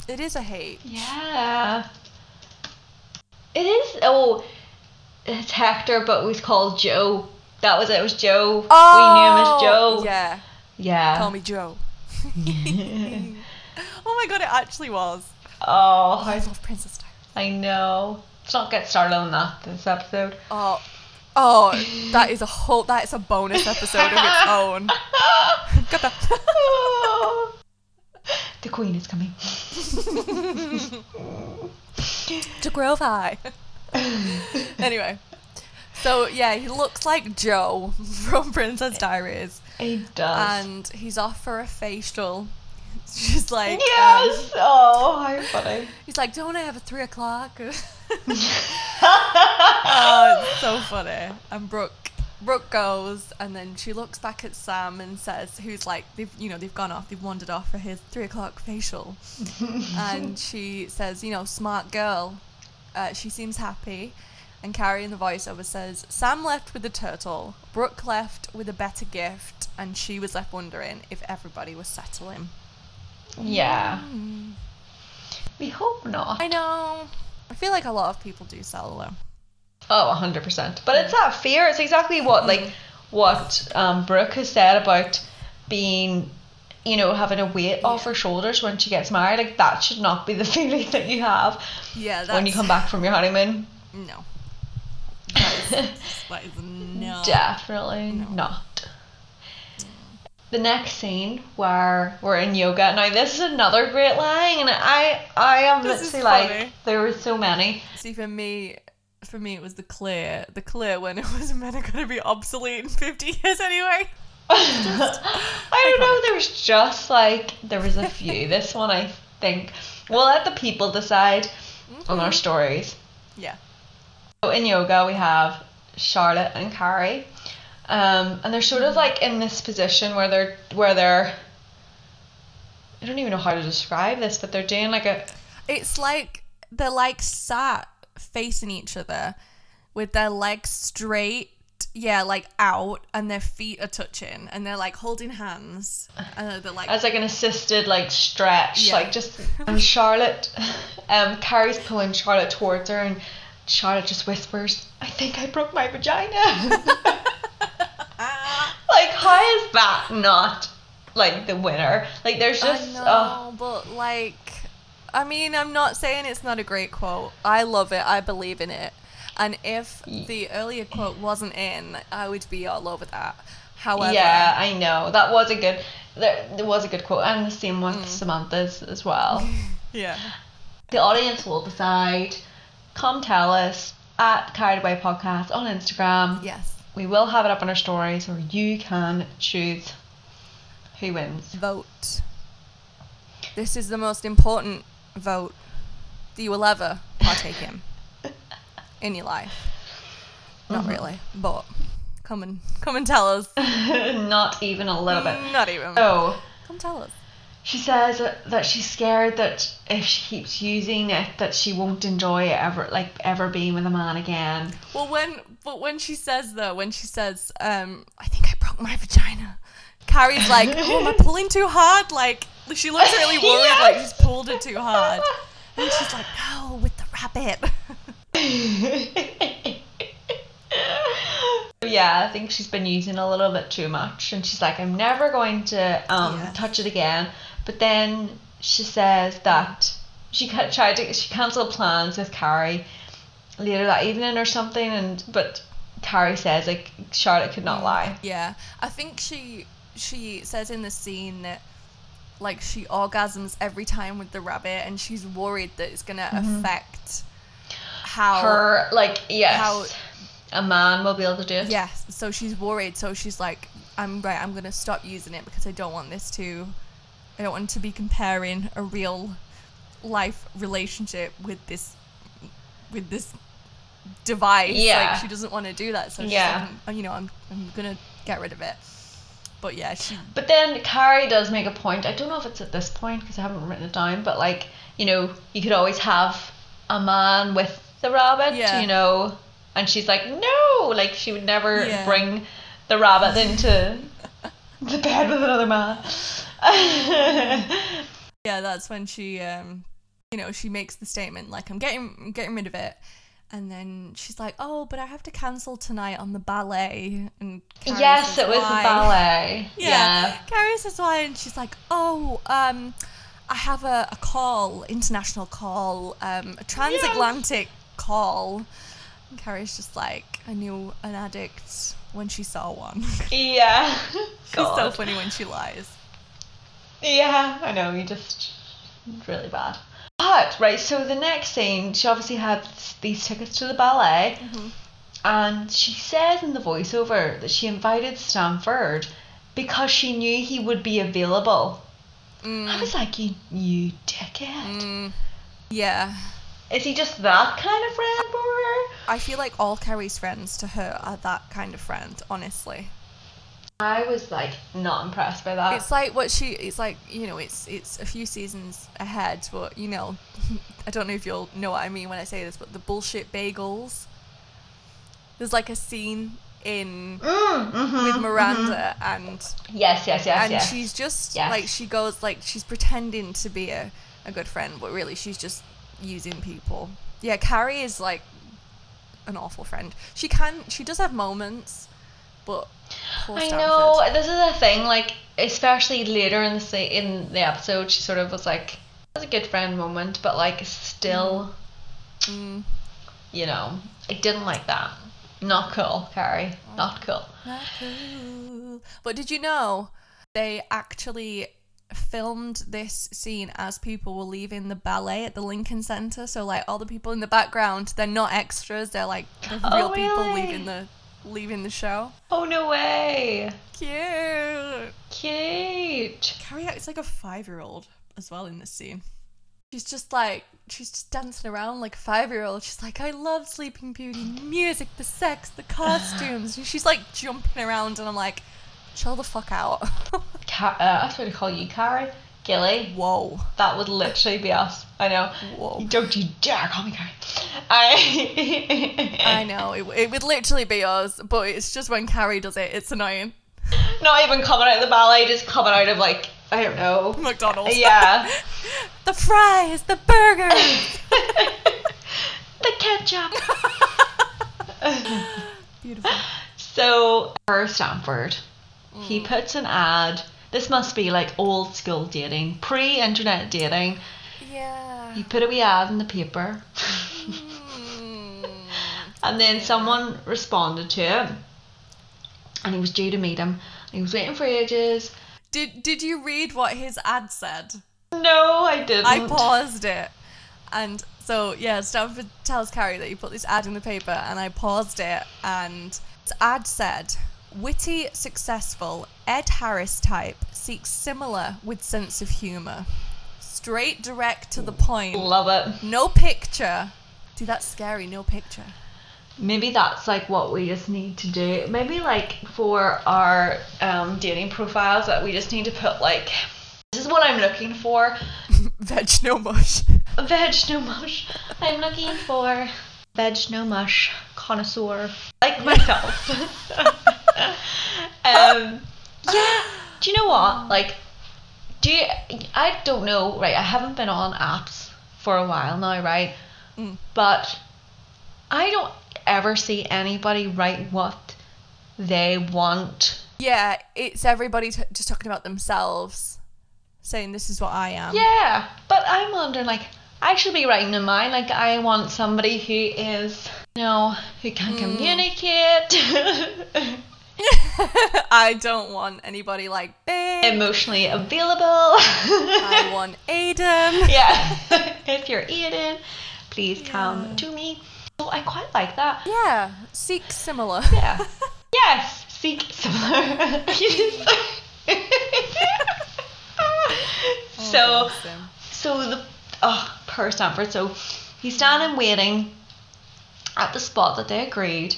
It is a H. Yeah. It is. Oh, it's Hector, but it was called Joe. That was it. It was Joe. Oh, we knew him as Joe. Yeah. Yeah. Call me Joe. Oh, my God, it actually was. Oh. I love Princess Diaries. I know. Let's not get started on that this episode. Oh, oh, that is a whole. That is a bonus episode of its own. Got that. Oh. The Queen is coming to Grove High. Anyway, so yeah, he looks like Joe from Princess Diaries. He does. And he's off for a facial. She's like, yes, um, oh, how funny. He's like, don't I have a three o'clock? Oh, it's so funny. And Brooke, Brooke goes, and then she looks back at Sam and says, who's like, they've, you know, they've gone off, they've wandered off for his three o'clock facial. And she says, you know, smart girl. Uh, she seems happy. And Carrie in the voiceover says, Sam left with the turtle, Brooke left with a better gift, and she was left wondering if everybody was settling. Yeah. Mm. We hope not. I know. I feel like a lot of people do settle though. Oh, one hundred percent. But it's that fear. It's exactly what mm. like what um, Brooke has said about being, you know, having a weight yeah. off her shoulders when she gets married. Like, that should not be the feeling that you have yeah, that's... when you come back from your honeymoon. No. That is, that is not... Definitely no. not. The next scene where we're in yoga. Now, this is another great line, and I, I am literally like, there were so many. See, for me, for me, it was the clear, the clear when it was men are going to be obsolete in fifty years anyway. Just, I don't know. There's just like there was a few. This one, I think we'll let the people decide mm-hmm. on our stories. Yeah. So in yoga we have Charlotte and Carrie, um, and they're sort of like in this position where they're where they're. I don't even know how to describe this, but they're doing like a. It's like they're like sat facing each other, with their legs straight. Yeah, like out, and their feet are touching, and they're like holding hands, and they're like as like an assisted like stretch, yeah. like just. And Charlotte, um, Carrie's pulling Charlotte towards her, and Charlotte just whispers, "I think I broke my vagina." Like, how is that not like the winner? Like, there's just. I know, oh. but like, I mean, I'm not saying it's not a great quote. I love it. I believe in it. And if the earlier quote wasn't in, I would be all over that. However, yeah, I know that was a good. There, there was a good quote, and the same with mm. Samantha's as well. Yeah. The audience will decide. Come tell us at Carried Away Podcast on Instagram. Yes. We will have it up on our stories, or you can choose who wins. Vote. This is the most important vote that you will ever partake in. In your life. Not mm-hmm. really, but come and come and tell us. Not even a little bit. Not even. Oh. Come tell us. She says that she's scared that if she keeps using it that she won't enjoy it ever like ever being with a man again. Well when but when she says though, when she says, um, I think I broke my vagina, Carrie's like, oh, am I pulling too hard? Like she looks really worried, yes. like she's pulled it too hard. And she's like, no, with the rabbit. Yeah, I think she's been using a little bit too much, and she's like, I'm never going to um yeah. touch it again. But then she says that she tried to she cancelled plans with Carrie later that evening or something, and but Carrie says like Charlotte could not lie. Yeah, I think she she says in the scene that like she orgasms every time with the rabbit, and she's worried that it's gonna mm-hmm. affect. How her like yes how, a man will be able to do it. Yes, so she's worried, so she's like, I'm right, I'm gonna stop using it because I don't want this to I don't want to be comparing a real life relationship with this with this device. Yeah. Like she doesn't want to do that, so she's yeah. like, you know, I'm I'm gonna get rid of it. But yeah, she But then Carrie does make a point. I don't know if it's at this point because I haven't written it down, but like, you know, you could always have a man with the rabbit, yeah. you know, and she's like, no, like she would never yeah. bring the rabbit into the bed with another man. Yeah, that's when she, um, you know, she makes the statement like, I'm getting, I'm getting rid of it, and then she's like, oh, but I have to cancel tonight on the ballet. And Carrie yes, says, it was why? The ballet. Yeah. yeah, Carrie says why, and she's like, oh, um, I have a, a call, international call, um, a transatlantic. Yes. Call. And Carrie's just like, I knew an addict when she saw one. Yeah. She's so funny when she lies. Yeah, I know, you just really bad. But right, so the next scene, she obviously had these tickets to the ballet, mm-hmm. and she says in the voiceover that she invited Stanford because she knew he would be available. Mm. I was like, you, you dickhead. Mm. Yeah. Is he just that kind of friend for her? I feel like all Carrie's friends to her are that kind of friend, honestly. I was like not impressed by that. It's like what she it's like, you know, it's it's a few seasons ahead, but you know, I don't know if you'll know what I mean when I say this, but the bullshit bagels. There's like a scene in mm, mm-hmm, with Miranda mm-hmm. and Yes, yes, yes. And yes. she's just yes. like she goes like she's pretending to be a, a good friend, but really she's just using people. Yeah, Carrie is like an awful friend. She can, she does have moments, but poor Stanford. I know, this is a thing. Like, especially later in the in the episode, she sort of was like, "It was a good friend moment," but like still, mm. you know, I didn't like that. Not cool, Carrie. Not cool. Not cool. But did you know they actually filmed this scene as people were leaving the ballet at the Lincoln Center? So like all the people in the background, they're not extras, they're like they're oh, real really? people leaving the leaving the show. Oh, no way. Cute. Cute. Carrie acts like a five-year-old as well in this scene. She's just like, she's just dancing around like a five-year-old. She's like, I love Sleeping Beauty, the music, the sex, the costumes. And she's like jumping around and I'm like, chill the fuck out. Car- uh, that's what I call you, Carrie. Kayleigh. Whoa. That would literally be us. I know. Whoa. Don't you dare call me Carrie. I I know. It, it would literally be us, but it's just when Carrie does it, it's annoying. Not even coming out of the ballet, just coming out of like, I don't know. McDonald's. Yeah. The fries, the burgers. The ketchup. Beautiful. So, for Stanford, mm. he puts an ad. This must be like old school dating, pre-internet dating. Yeah. You put a wee ad in the paper. Mm. And then someone responded to it. And he was due to meet him. He was waiting for ages. Did Did you read what his ad said? No, I didn't. I paused it. And so, yeah, Stanford tells Carrie that he put this ad in the paper. And I paused it. And this ad said... Witty, successful, Ed Harris type, seeks similar with sense of humour. Straight, direct, to the point. Love it. No picture. Dude, that's scary, no picture. Maybe that's like what we just need to do. Maybe like for our um, dating profiles that we just need to put like, this is what I'm looking for. Veg no mush. Veg no mush. I'm looking for veg no mush connoisseur. Like myself. Um, yeah, do you know what, like, do you, I don't know, right, I haven't been on apps for a while now, right, mm. but I don't ever see anybody write what they want. Yeah, it's everybody t- just talking about themselves, saying this is what I am. Yeah, but I'm wondering, like, I should be writing in mine, like, I want somebody who is, you know, who can mm. communicate. I don't want anybody like big. Emotionally available. I want Aiden. Yeah. If you're Aiden, please yeah. come to me. Oh, I quite like that. Yeah. Seek similar. Yeah. Yes. Seek similar. so, so the, oh, poor Stanford. So he's standing waiting at the spot that they agreed.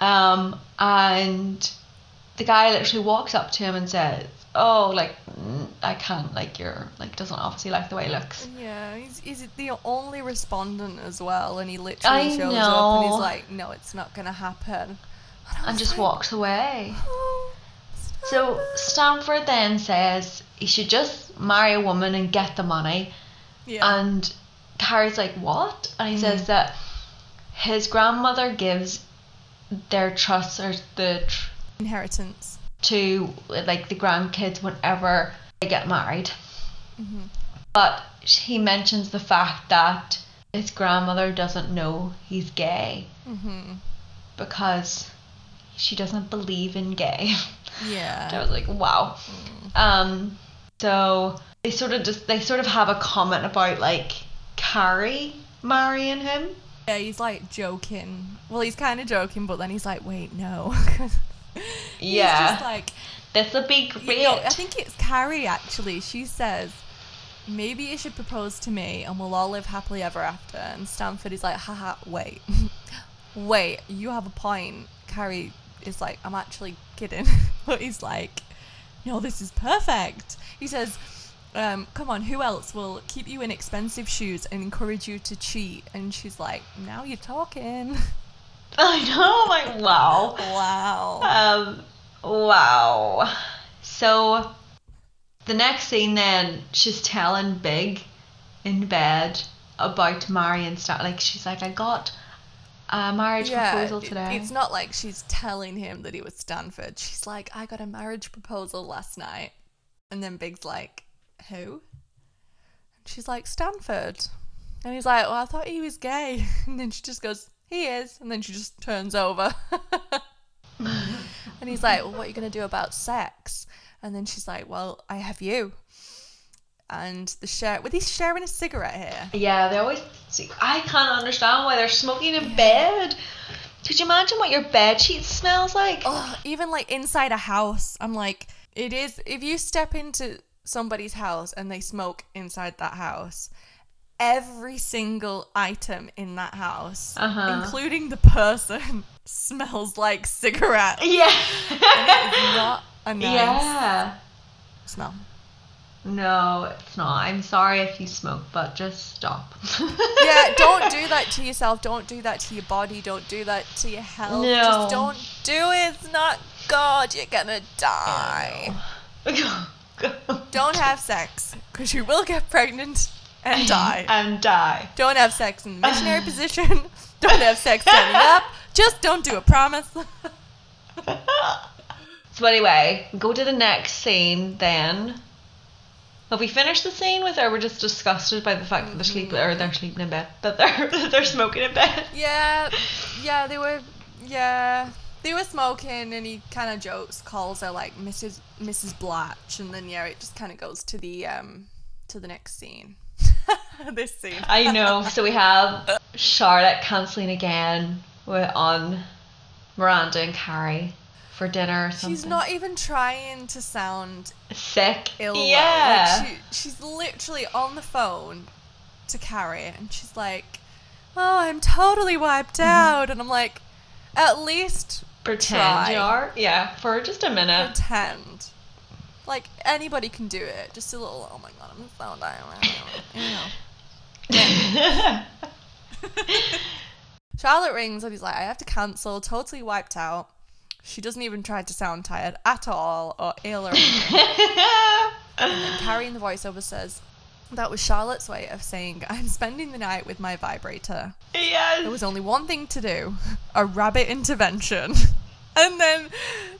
Um, and the guy literally walks up to him and says, oh, like, I can't, like, you're, like, doesn't obviously like the way he looks. Yeah, he's, he's the only respondent as well, and he literally I shows know. up and he's like, no, it's not going to happen. And, and just like, walks away. Oh, so Stanford then says he should just marry a woman and get the money. Yeah. And Carrie's like, what? And he mm. says that his grandmother gives their trust or the tr- inheritance to like the grandkids whenever they get married, mm-hmm. but he mentions the fact that his grandmother doesn't know he's gay mm-hmm. because she doesn't believe in gay. Yeah. I was like, wow. Mm. Um. So they sort of just they sort of have a comment about like Carrie marrying him. Yeah, he's like joking. Well, he's kind of joking, but then he's like, wait, no. he's yeah. He's just like, this would be great. You know, I think it's Carrie, actually. She says, maybe you should propose to me and we'll all live happily ever after. And Stanford is like, haha, wait. Wait, you have a point. Carrie is like, I'm actually kidding. But he's like, no, this is perfect. He says, Um, come on, who else will keep you in expensive shoes and encourage you to cheat? And she's like, now you're talking. I know, I'm like, wow. Wow. Um, wow. So the next scene then, she's telling Big in bed about marrying stuff. Like, she's like, I got a marriage yeah, proposal today. It's not like she's telling him that he was Stanford. She's like, I got a marriage proposal last night. And then Big's like, who? And she's like, Stanford. And he's like, well, I thought he was gay. And then she just goes, he is. And then she just turns over. And he's like, well, what are you going to do about sex? And then she's like, well, I have you. And the share, were they sharing a cigarette here? Yeah, they always, I can't understand why they're smoking in yeah. bed. Could you imagine what your bed sheet smells like? Oh, even like inside a house. I'm like, it is, if you step into somebody's house and they smoke inside that house, every single item in that house, uh-huh. including the person, smells like cigarettes. Yeah. And it's not a nice yeah. smell. No, it's not. I'm sorry if you smoke, but just stop. Yeah, don't do that to yourself. Don't do that to your body. Don't do that to your health. No. Just don't do it. It's not good. You're gonna die. Don't have sex, because you will get pregnant and die. And die. Don't have sex in the missionary position. Don't have sex standing up. Just don't do it. Promise. So anyway, go to the next scene then. Have we finished the scene with her? We're just disgusted by the fact that they're sleeping, or they're sleeping in bed, that they're they're smoking in bed. Yeah, yeah, they were, yeah, they were smoking, and he kind of jokes, calls her like Missus Missus Blatch, and then yeah, it just kind of goes to the um to the next scene. This scene. I know. So we have Charlotte cancelling again with on Miranda and Carrie. For dinner or something. She's not even trying to sound sick. Ill. Yeah. Like she, she's literally on the phone to Carrie and she's like, oh, I'm totally wiped out. Mm-hmm. And I'm like, at least pretend try. You are. Yeah, for just a minute. Pretend. Like, anybody can do it. Just a little, oh my God, I'm so dying. Yeah. Charlotte rings and he's like, I have to cancel, totally wiped out. She doesn't even try to sound tired at all or ill or anything. And then Carrie in the voiceover says, that was Charlotte's way of saying, I'm spending the night with my vibrator. Yes. There was only one thing to do, a rabbit intervention. And then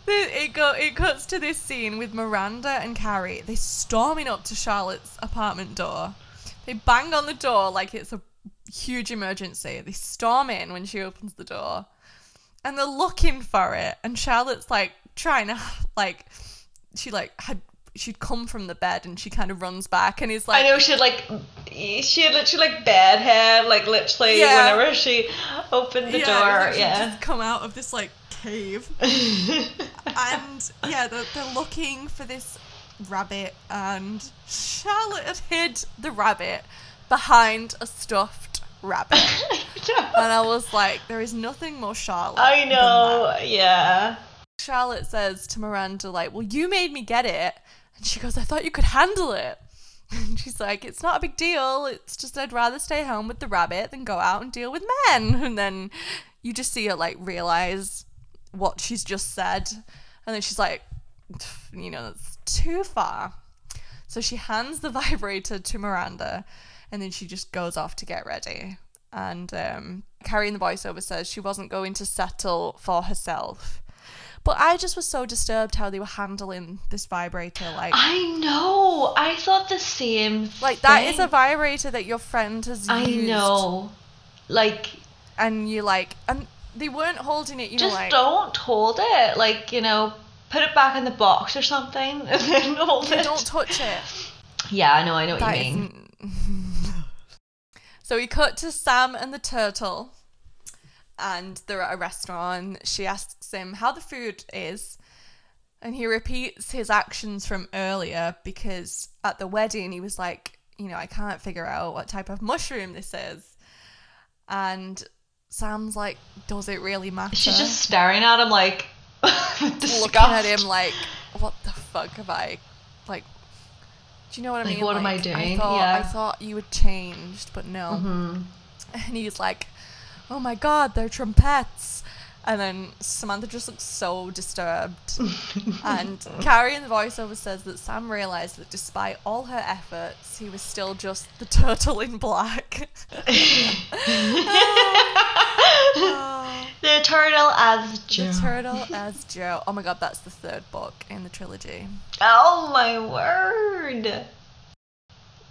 it go, it cuts to this scene with Miranda and Carrie. They're storming up to Charlotte's apartment door. They bang on the door like it's a huge emergency. They storm in when she opens the door. And they're looking for it, and Charlotte's like trying to like she like had she'd come from the bed, and she kind of runs back, and he's like, I know she had like she had literally like bed hair, like literally yeah. whenever she opened the yeah, door, like yeah, just come out of this like cave, and yeah, they're, they're looking for this rabbit, and Charlotte had hid the rabbit behind a stuffed rabbit. I and I was like, there is nothing more Charlotte. I know, than that. Yeah. Charlotte says to Miranda, like, well, you made me get it. And she goes, I thought you could handle it. And she's like, it's not a big deal. It's just I'd rather stay home with the rabbit than go out and deal with men. And then you just see her, like, realise what she's just said. And then she's like, you know, that's too far. So she hands the vibrator to Miranda. And then she just goes off to get ready. And um, Carrie in the voiceover says she wasn't going to settle for herself. But I just was so disturbed how they were handling this vibrator. Like, I know. I thought the same Like, thing. That is a vibrator that your friend has I used. I know. Like. And you like. And they weren't holding it, you just know, like. Just don't hold it. Like, you know, put it back in the box or something. And then hold yeah, it. Don't touch it. Yeah, I know. I know what that you mean. Isn't, So we cut to Sam and the turtle, and they're at a restaurant. She asks him how the food is, and he repeats his actions from earlier, because at the wedding he was like, you know, I can't figure out what type of mushroom this is. And Sam's like, does it really matter? She's just staring at him like disgust. Looking at him like, what the fuck have I, like, do you know what I like, mean? What like, am I doing? I thought, yeah. I thought you had changed, but no. Mm-hmm. And he's like, oh my God, they're trumpets. And then Samantha just looks so disturbed. And Carrie in the voiceover says that Sam realised that despite all her efforts, he was still just the turtle in black. oh, oh. The turtle as Joe. The turtle as Joe. Oh my God, that's the third book in the trilogy. Oh my word.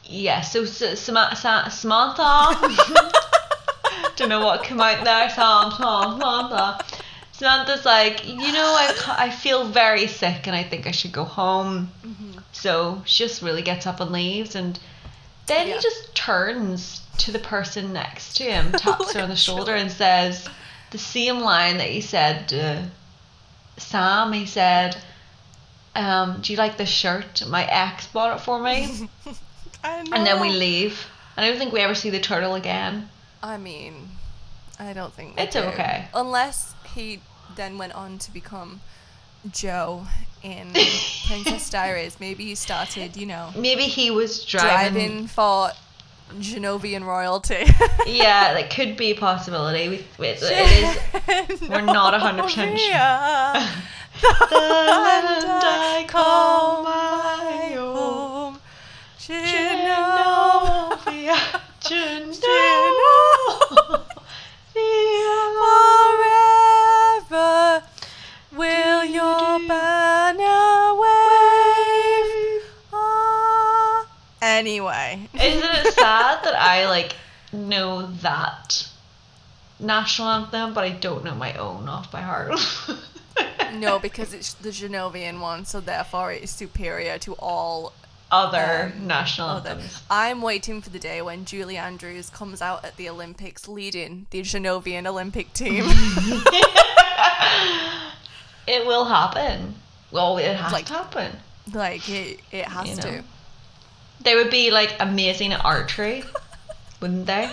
Yeah, so, so Samantha... Sam, Samantha. Don't know what came out there. Samantha. Samantha's like, you know, I, I feel very sick and I think I should go home. Mm-hmm. So she just really gets up and leaves, and then yeah. he just turns to the person next to him, taps her on the shoulder and says, the same line that he said to Sam. He said, um, do you like this shirt? My ex bought it for me. I know. And then we leave. I don't think we ever see the turtle again. I mean, I don't think we It's do. okay. Unless he then went on to become Joe in Princess Diaries. Maybe he started, you know. Maybe he was driving, driving for Genovian royalty. Yeah, that could be a possibility. We, we, it is, no, we're not one hundred percent sure. Yeah. The, the land I call my home, Genovia, Genovia, forever will your banner wave. Ah. Anyway. Isn't it sad that I, like, know that national anthem, but I don't know my own off by heart? No, because it's the Genovian one, so therefore it is superior to all other um, national other. anthems. I'm waiting for the day when Julie Andrews comes out at the Olympics leading the Genovian Olympic team. It will happen. Well, it has like, to happen. Like, it, it has you know. to. They would be, like, amazing at archery, wouldn't they?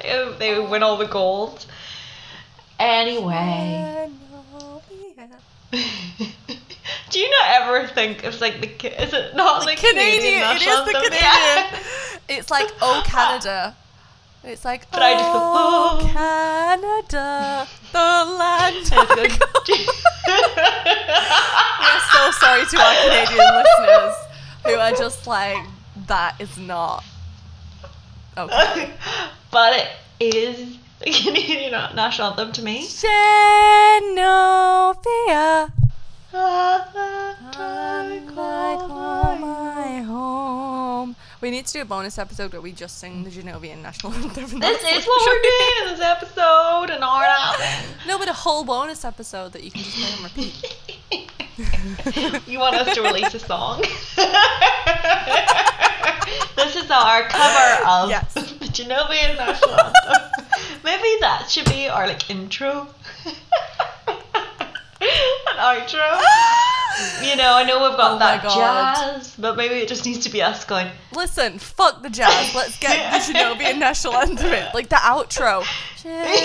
they, they would win all the gold. Anyway. Do you not ever think it's like the is it not the, the Canadian, Canadian national anthem? It is the Canadian. It's like Oh Canada. It's like but I just go, oh, oh Canada, the land. We're so sorry to our Canadian listeners who are just like that is not okay. But it is the Canadian national anthem to me. Genovia. My home. We need to do a bonus episode where we just sing the Genovian national anthem. This is what we're doing in this episode, an hour and a half. No, but a whole bonus episode that you can just play and repeat. You want us to release a song? This is our cover of yes. the Genovian national anthem. Maybe that should be our like intro. An outro. You know, I know we've got oh that jazz, but maybe it just needs to be us going, listen, fuck the jazz, let's get the Genovian national anthem in. Like the outro. Yes.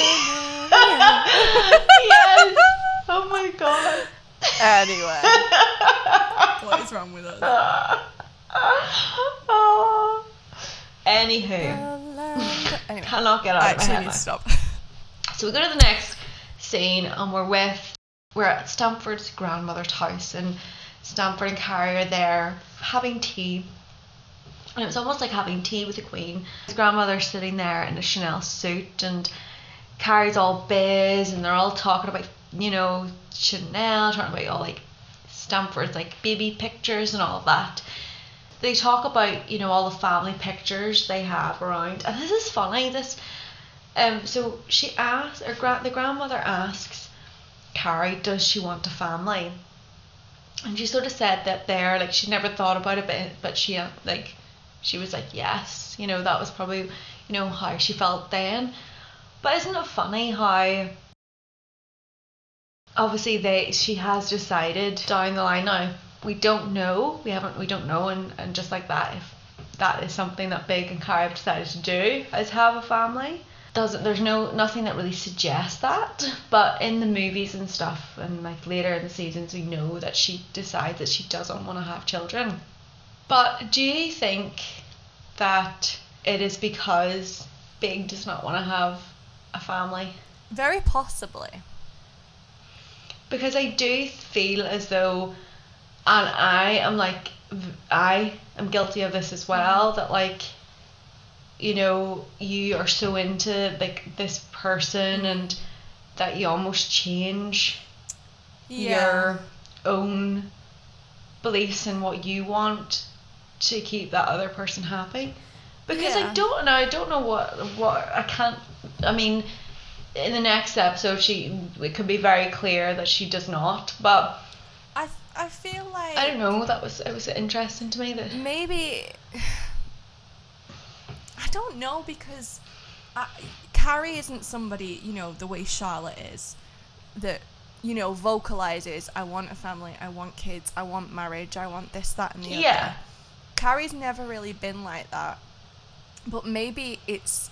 Oh my god. Anyway. What is wrong with us? Oh. Anywho. Anyway. Cannot get out I of my head. I actually need to stop. So we go to the next scene and we're with We're at Stanford's grandmother's house, and Stanford and Carrie are there having tea. And it was almost like having tea with the Queen. His grandmother's sitting there in a Chanel suit, and Carrie's all biz, and they're all talking about, you know, Chanel, talking about all like Stanford's like baby pictures and all of that. They talk about, you know, all the family pictures they have around. And this is funny. This, um, so she asks, or gra- the grandmother asks Carrie, does she want a family? And she sort of said that there, like she never thought about it, but, but she like she was like yes, you know, that was probably, you know, how she felt then. But isn't it funny how obviously they she has decided down the line now. We don't know, we haven't we don't know and, and just like that, if that is something that Big and Carrie have decided to do, is have a family. Doesn't there's no nothing that really suggests that, but in the movies and stuff and like later in the seasons we know that she decides that she doesn't want to have children. But do you think that it is because Big does not want to have a family? Very possibly. Because I do feel as though, and I am like I am guilty of this as well, that like, you know, you are so into like this person and that you almost change yeah. your own beliefs and what you want to keep that other person happy. Because yeah. I don't know, I don't know what, what, I can't, I mean, in the next episode, she, it could be very clear that she does not, but I, I feel like, I don't know, that was, it was interesting to me that maybe, I don't know because I, Carrie isn't somebody, you know, the way Charlotte is, that, you know, vocalizes, I want a family, I want kids, I want marriage, I want this, that, and the yeah. other. Yeah. Carrie's never really been like that. But maybe it's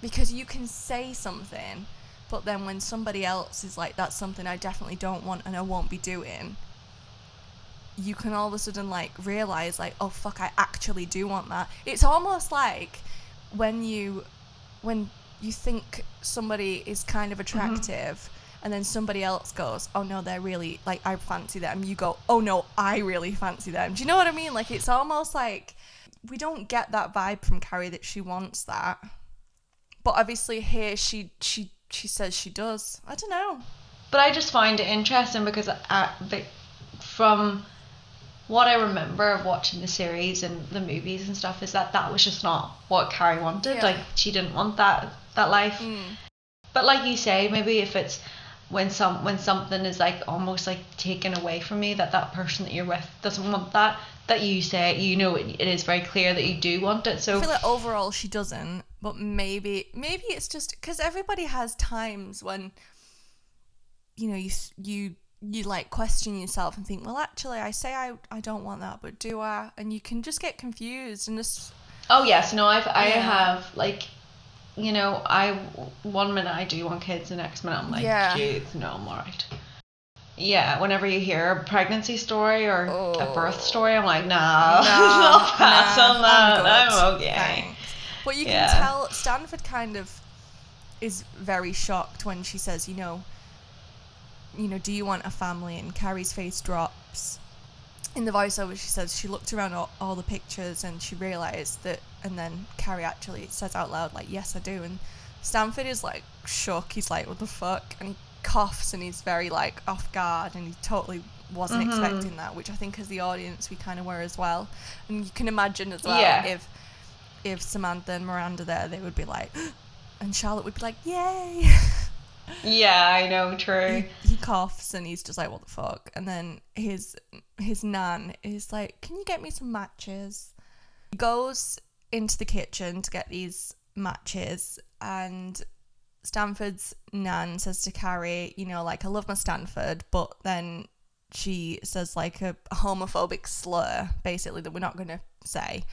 because you can say something, but then when somebody else is like, that's something I definitely don't want and I won't be doing, you can all of a sudden, like, realise, like, oh, fuck, I actually do want that. It's almost like when you, when you think somebody is kind of attractive, mm-hmm. and then somebody else goes, oh, no, they're really, like, I fancy them. You go, oh, no, I really fancy them. Do you know what I mean? Like, it's almost like we don't get that vibe from Carrie that she wants that. But obviously here she she she says she does. I don't know. But I just find it interesting because I, from what I remember of watching the series and the movies and stuff is that that was just not what Carrie wanted. Yeah. Like, she didn't want that that life. Mm. But like you say, maybe if it's when some when something is like almost like taken away from you, that that person that you're with doesn't want that, that you say, you know, it, it is very clear that you do want it. So I feel like overall she doesn't. But maybe, maybe it's just because everybody has times when, you know, you you you like question yourself and think, well, actually, I say I, I don't want that, but do I? And you can just get confused and just. Oh yes, no, I've yeah. I have like, you know, I one minute I do want kids, the next minute I'm like, yeah. kids, no, I'm alright. Yeah, whenever you hear a pregnancy story or oh. a birth story, I'm like, no, nah, nah, I'll pass nah, on that. I'm, I'm okay. Thanks. But you can yeah. tell Stanford kind of is very shocked when she says, you know, you know, do you want a family? And Carrie's face drops. In the voiceover, she says she looked around all, all the pictures and she realised that, and then Carrie actually says out loud, like, yes, I do. And Stanford is, like, shook. He's like, what the fuck? And he coughs and he's very, like, off guard and he totally wasn't mm-hmm. expecting that, which I think as the audience we kind of were as well. And you can imagine as well yeah. if... if Samantha and Miranda there, they would be like, and Charlotte would be like, yay. Yeah, I know, true. He, he coughs and he's just like, what the fuck? And then his his nan is like, can you get me some matches? He goes into the kitchen to get these matches, and Stanford's nan says to Carrie, you know, like, I love my Stanford, but then she says, like, a homophobic slur, basically, that we're not going to say.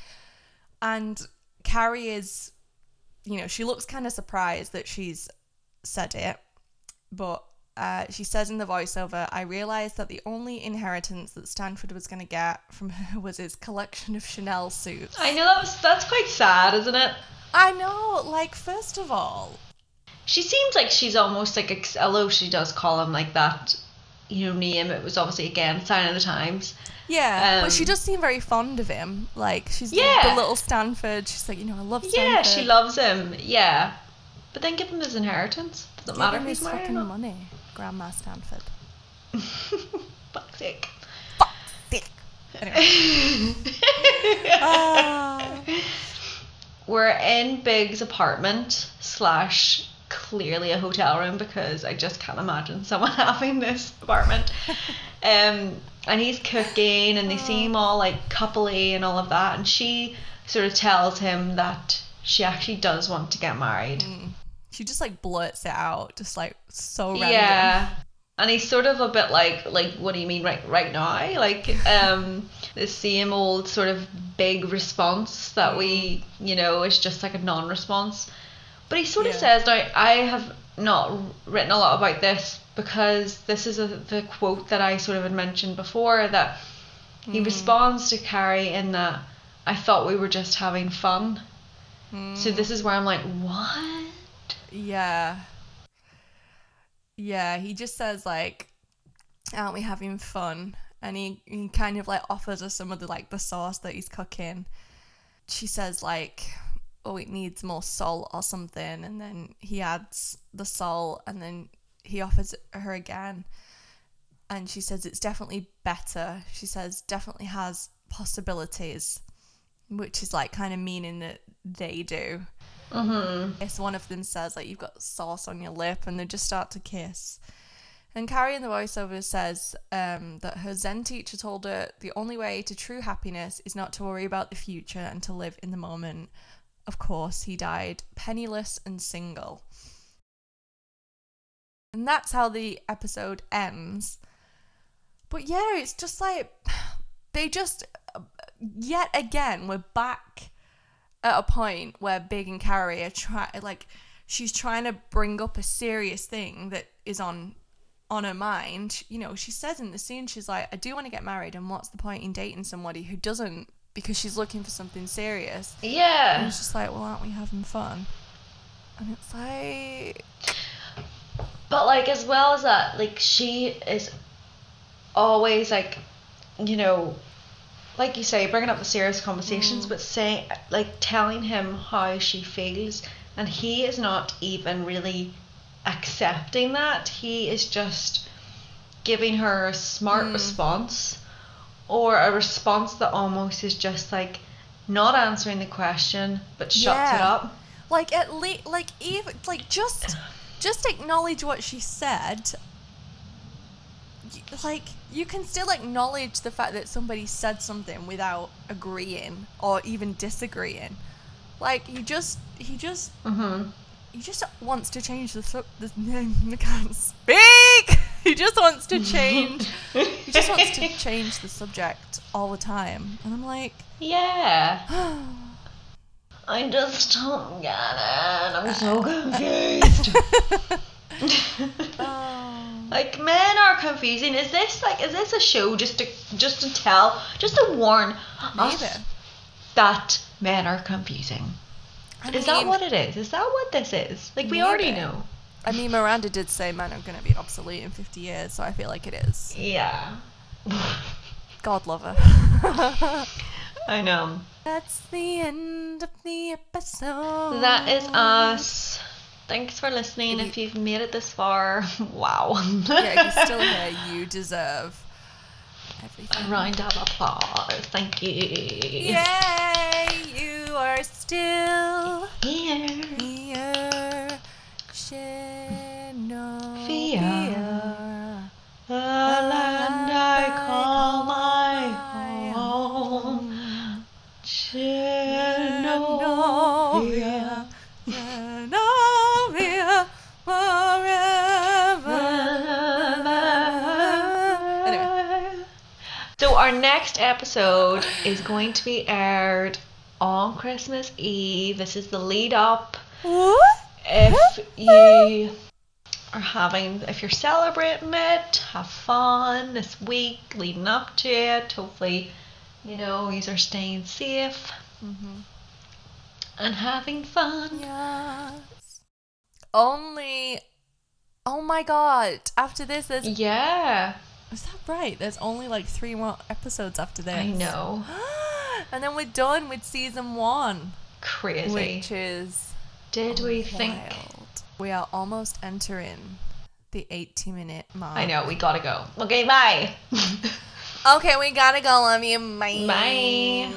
And Carrie is, you know, she looks kind of surprised that she's said it, but uh, she says in the voiceover, I realised that the only inheritance that Stanford was going to get from her was his collection of Chanel suits. I know, that was, that's quite sad, isn't it? I know, like, first of all. She seems like she's almost like, although she does call him like that, you know, name, it was obviously, again, sign of the times. Yeah, um, but she does seem very fond of him. Like, she's yeah. the, the little Stanford. She's like, you know, I love Stanford. Yeah, she loves him. Yeah. But then give him his inheritance. Doesn't give matter him his fucking money, Grandma Stanford. Fuck's sake. Fuck's sake. Anyway. uh. We're in Big's apartment slash clearly a hotel room, because I just can't imagine someone having this apartment. um... And he's cooking, and they seem all, like, coupley and all of that. And she sort of tells him that she actually does want to get married. Mm. She just, like, blurts it out, just, like, so random. Yeah. And he's sort of a bit like, like, what do you mean right right now? Like, um, the same old sort of big response that we, you know, is just, like, a non-response. But he sort yeah. of says, now, I have not written a lot about this, because this is a, the quote that I sort of had mentioned before, that he mm. responds to Carrie in that, I thought we were just having fun. Mm. So this is where I'm like, what? Yeah. Yeah, he just says, like, aren't we having fun? And he, he kind of, like, offers us some of the, like, the sauce that he's cooking. She says, like, oh, it needs more salt or something. And then he adds the salt, and then he offers her again, and she says it's definitely better. She says definitely has possibilities, which is, like, kind of meaning that they do. Mm-hmm. It's one of them says, like, you've got sauce on your lip, and they just start to kiss. And Carrie in the voiceover says um, that her Zen teacher told her the only way to true happiness is not to worry about the future and to live in the moment. of course, he died penniless and single. And that's how the episode ends. But yeah, it's just like, they just, yet again, we're back at a point where Big and Carrie are trying, like, she's trying to bring up a serious thing that is on on her mind. You know, she says in the scene, she's like, I do want to get married, and what's the point in dating somebody who doesn't, because she's looking for something serious. Yeah. And it's just like, well, aren't we having fun? And it's like... But, like, as well as that, like, she is always, like, you know, like you say, bringing up the serious conversations, mm. but saying, like, telling him how she feels, and he is not even really accepting that. He is just giving her a smart mm. response, or a response that almost is just, like, not answering the question, but shuts yeah. it up. Like, at least, like, even, like, just... Just acknowledge what she said. Like, you can still acknowledge the fact that somebody said something without agreeing or even disagreeing. Like, he just, he just, mm-hmm. he just wants to change the, the, I can't speak! He just wants to change, he just wants to change the subject all the time. And I'm like... Yeah. I just don't get it. I'm so confused. um, like, men are confusing. Is this like is this a show just to just to tell just to warn us either. that men are confusing? I is mean, that what it is? Is that what this is? Like, we maybe. already know. I mean, Miranda did say men are going to be obsolete in fifty years, so I feel like it is. Yeah. God love her. I know. That's the end of the episode. That is us. Thanks for listening. If, you, if you've made it this far, wow. Yeah, if you're still here, you deserve everything. A round of applause. Thank you. Yay! You are still here. Here. Genovia. The land I call my home. Genovia, Genovia, forever. Anyway. So our next episode is going to be aired on Christmas Eve. This is the lead up. What? If you are having, if you're celebrating it, have fun this week leading up to it. Hopefully, you know, these are staying safe mm-hmm. and having fun. Yes. Only, oh my god, after this there's... Yeah. Is that right? There's only like three more episodes after this. I know. And then we're done with season one. Crazy. Which is... Did we wild. think... We are almost entering the eighty minute mark. I know, we gotta go. Okay, bye. Okay, we gotta go. Love you. Bye. Bye.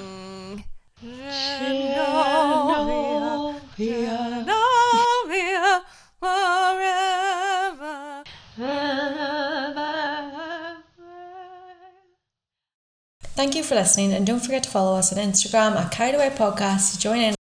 Genovia, Genovia, forever. Thank you for listening, and don't forget to follow us on Instagram at Carried Away Podcast to join in.